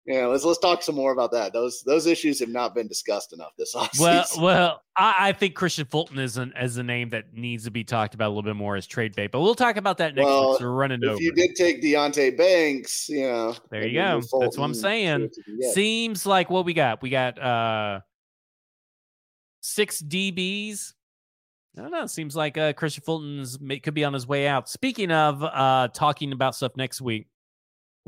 yeah, let's let's talk some more about that. Those those issues have not been discussed enough this offseason. Well, well, I, I think Christian Fulton is an as a name that needs to be talked about a little bit more as trade bait, but we'll talk about that next well, week. So we're running if over. If you did take Deonte Banks, you know, there you go. Fulton, that's what I'm saying. Seems like what we got. We got uh, six D Bs. I don't know. Seems like uh, Christian Fulton's could be on his way out. Speaking of uh, talking about stuff next week,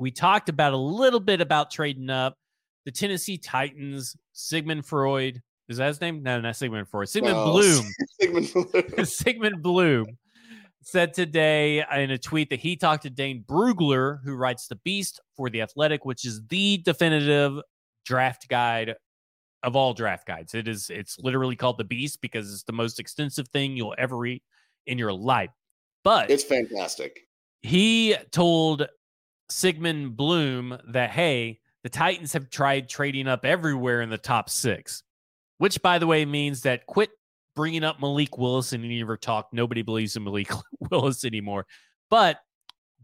we talked about a little bit about trading up. The Tennessee Titans, Sigmund Freud. Is that his name? No, not Sigmund Freud. Sigmund no. Bloom. Sigmund Bloom. Sigmund Bloom said today in a tweet that he talked to Dane Brugler, who writes The Beast for The Athletic, which is the definitive draft guide of all draft guides. It is, it's literally called The Beast because it's the most extensive thing you'll ever read in your life. But it's fantastic. He told Sigmund Bloom that, hey, the Titans have tried trading up everywhere in the top six, which, by the way, means that quit bringing up Malik Willis in any of her talk. Nobody believes in Malik Willis anymore. But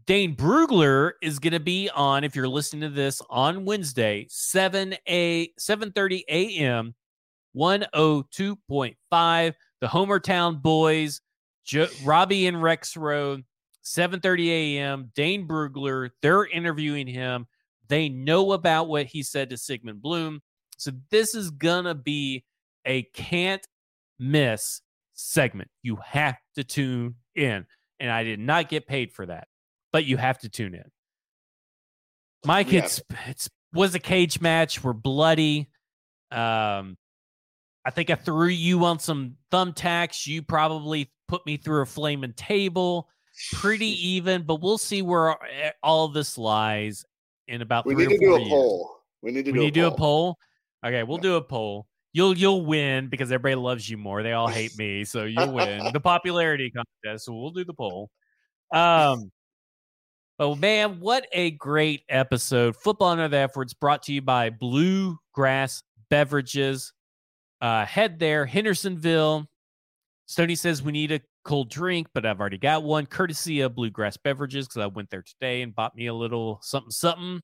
Dane Brugler is going to be on, if you're listening to this, on Wednesday, seven thirty a.m., one oh two point five, the Homertown Boys, jo- Robbie and Rex Road, seven thirty a.m., Dane Brugler. They're interviewing him. They know about what he said to Sigmund Bloom. So this is going to be a can't miss segment. You have to tune in. And I did not get paid for that, but you have to tune in. Mike, yeah. it's, it's was a cage match. We're bloody. Um, I think I threw you on some thumbtacks. You probably put me through a flaming table. Pretty even, but we'll see where all this lies in about we three need to do a years. poll. We need to we do, need a, do poll. a poll. Okay, we'll yeah. do a poll. You'll you'll win because everybody loves you more. They all hate me, so you'll win the popularity contest. So we'll do the poll. Um, oh man, what a great episode! Football and Other Efforts brought to you by Bluegrass Beverages. Uh, head there, Hendersonville. Stoney says we need a cold drink, but I've already got one, courtesy of Bluegrass Beverages, because I went there today and bought me a little something, something.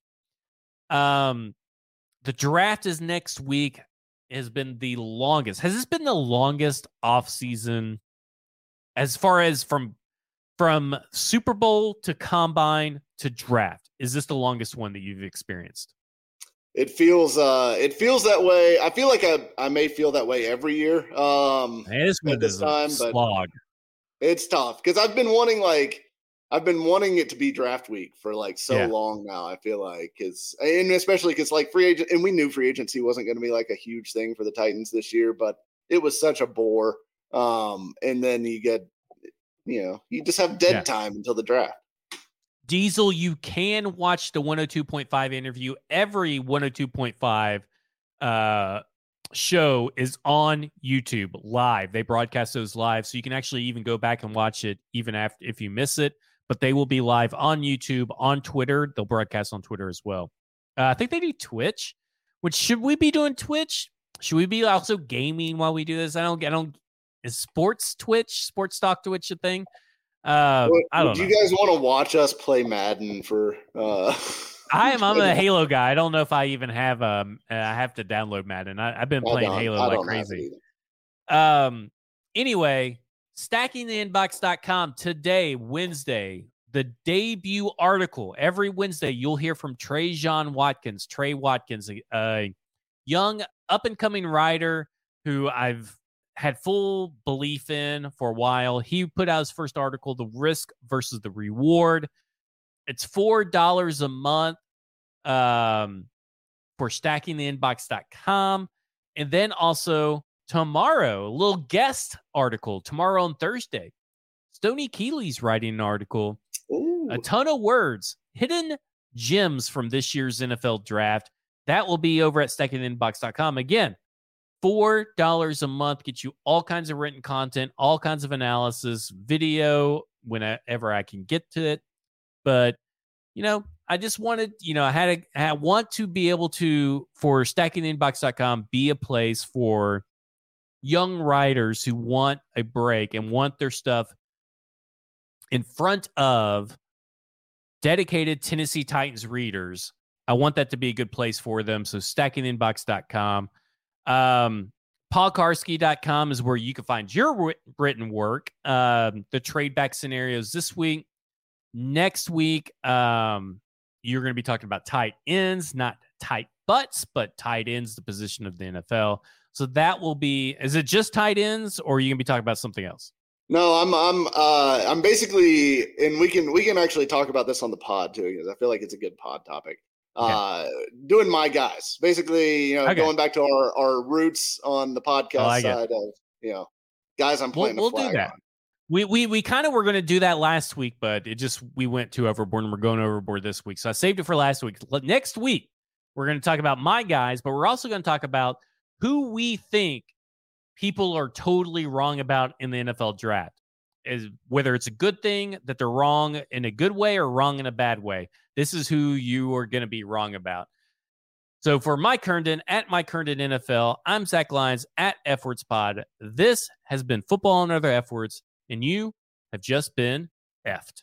Um, the draft is next week. It has been the longest. Has this been the longest offseason as far as from from Super Bowl to combine to draft? Is this the longest one that you've experienced? It feels uh, it feels that way. I feel like I, I may feel that way every year. Um, Man, this one is a slog. It's tough because I've been wanting like I've been wanting it to be draft week for like so yeah. long now. I feel like because and especially because like free agent and we knew free agency wasn't going to be like a huge thing for the Titans this year, but it was such a bore. Um, and then you get you know you just have dead yeah. time until the draft. Diesel, you can watch the one oh two point five interview. Every one oh two point five uh, show is on YouTube live. They broadcast those live, so you can actually even go back and watch it even after if you miss it. But they will be live on YouTube, on Twitter. They'll broadcast on Twitter as well. Uh, I think they do Twitch. Which should we be doing Twitch? Should we be also gaming while we do this? I don't. I don't. Is sports Twitch, sports talk Twitch a thing? Uh, what, I don't do know. You guys want to watch us play Madden for? Uh, I'm I'm a Halo guy. I don't know if I even have um. I have to download Madden. I, I've been playing Halo like crazy. Um. Anyway, stacking the inbox dot com today, Wednesday, the debut article. Every Wednesday, you'll hear from Trey John Watkins. Trey Watkins, a young up and coming writer who I've had full belief in for a while. He put out his first article, The Risk versus the Reward. It's four dollars a month um, for stacking the inbox dot com. And then also tomorrow, a little guest article tomorrow on Thursday. Stoney Keeley's writing an article, Ooh. a ton of words, hidden gems from this year's N F L draft. That will be over at stacking the inbox dot com. Again, four dollars a month gets you all kinds of written content, all kinds of analysis, video, whenever I can get to it. But, you know, I just wanted, you know, I had a, I want to be able to, for stacking the inbox dot com, be a place for young writers who want a break and want their stuff in front of dedicated Tennessee Titans readers. I want that to be a good place for them. So stacking the inbox dot com. Um, paul karski dot com is where you can find your w- written work. Um, the trade back scenarios this week, next week. Um, you're going to be talking about tight ends, not tight butts, but tight ends, the position of the N F L. So that will be, is it just tight ends or are you going to be talking about something else? No, I'm, I'm, uh, I'm basically, and we can, we can actually talk about this on the pod too, because I feel like it's a good pod topic. Okay. Uh, doing my guys, basically, you know, okay. going back to our, our roots on the podcast like side it. of, you know, guys, I'm playing. We'll, we'll do that. On. We we we kind of were going to do that last week, but it just we went too overboard, and we're going overboard this week. So I saved it for last week. Next week, we're going to talk about my guys, but we're also going to talk about who we think people are totally wrong about in the N F L draft. Is whether it's a good thing that they're wrong in a good way or wrong in a bad way. This is who you are going to be wrong about. So for Mike Herndon, at Mike Herndon N F L, I'm Zach Lyons at F-Words Pod. This has been Football and Other F-Words, and you have just been effed.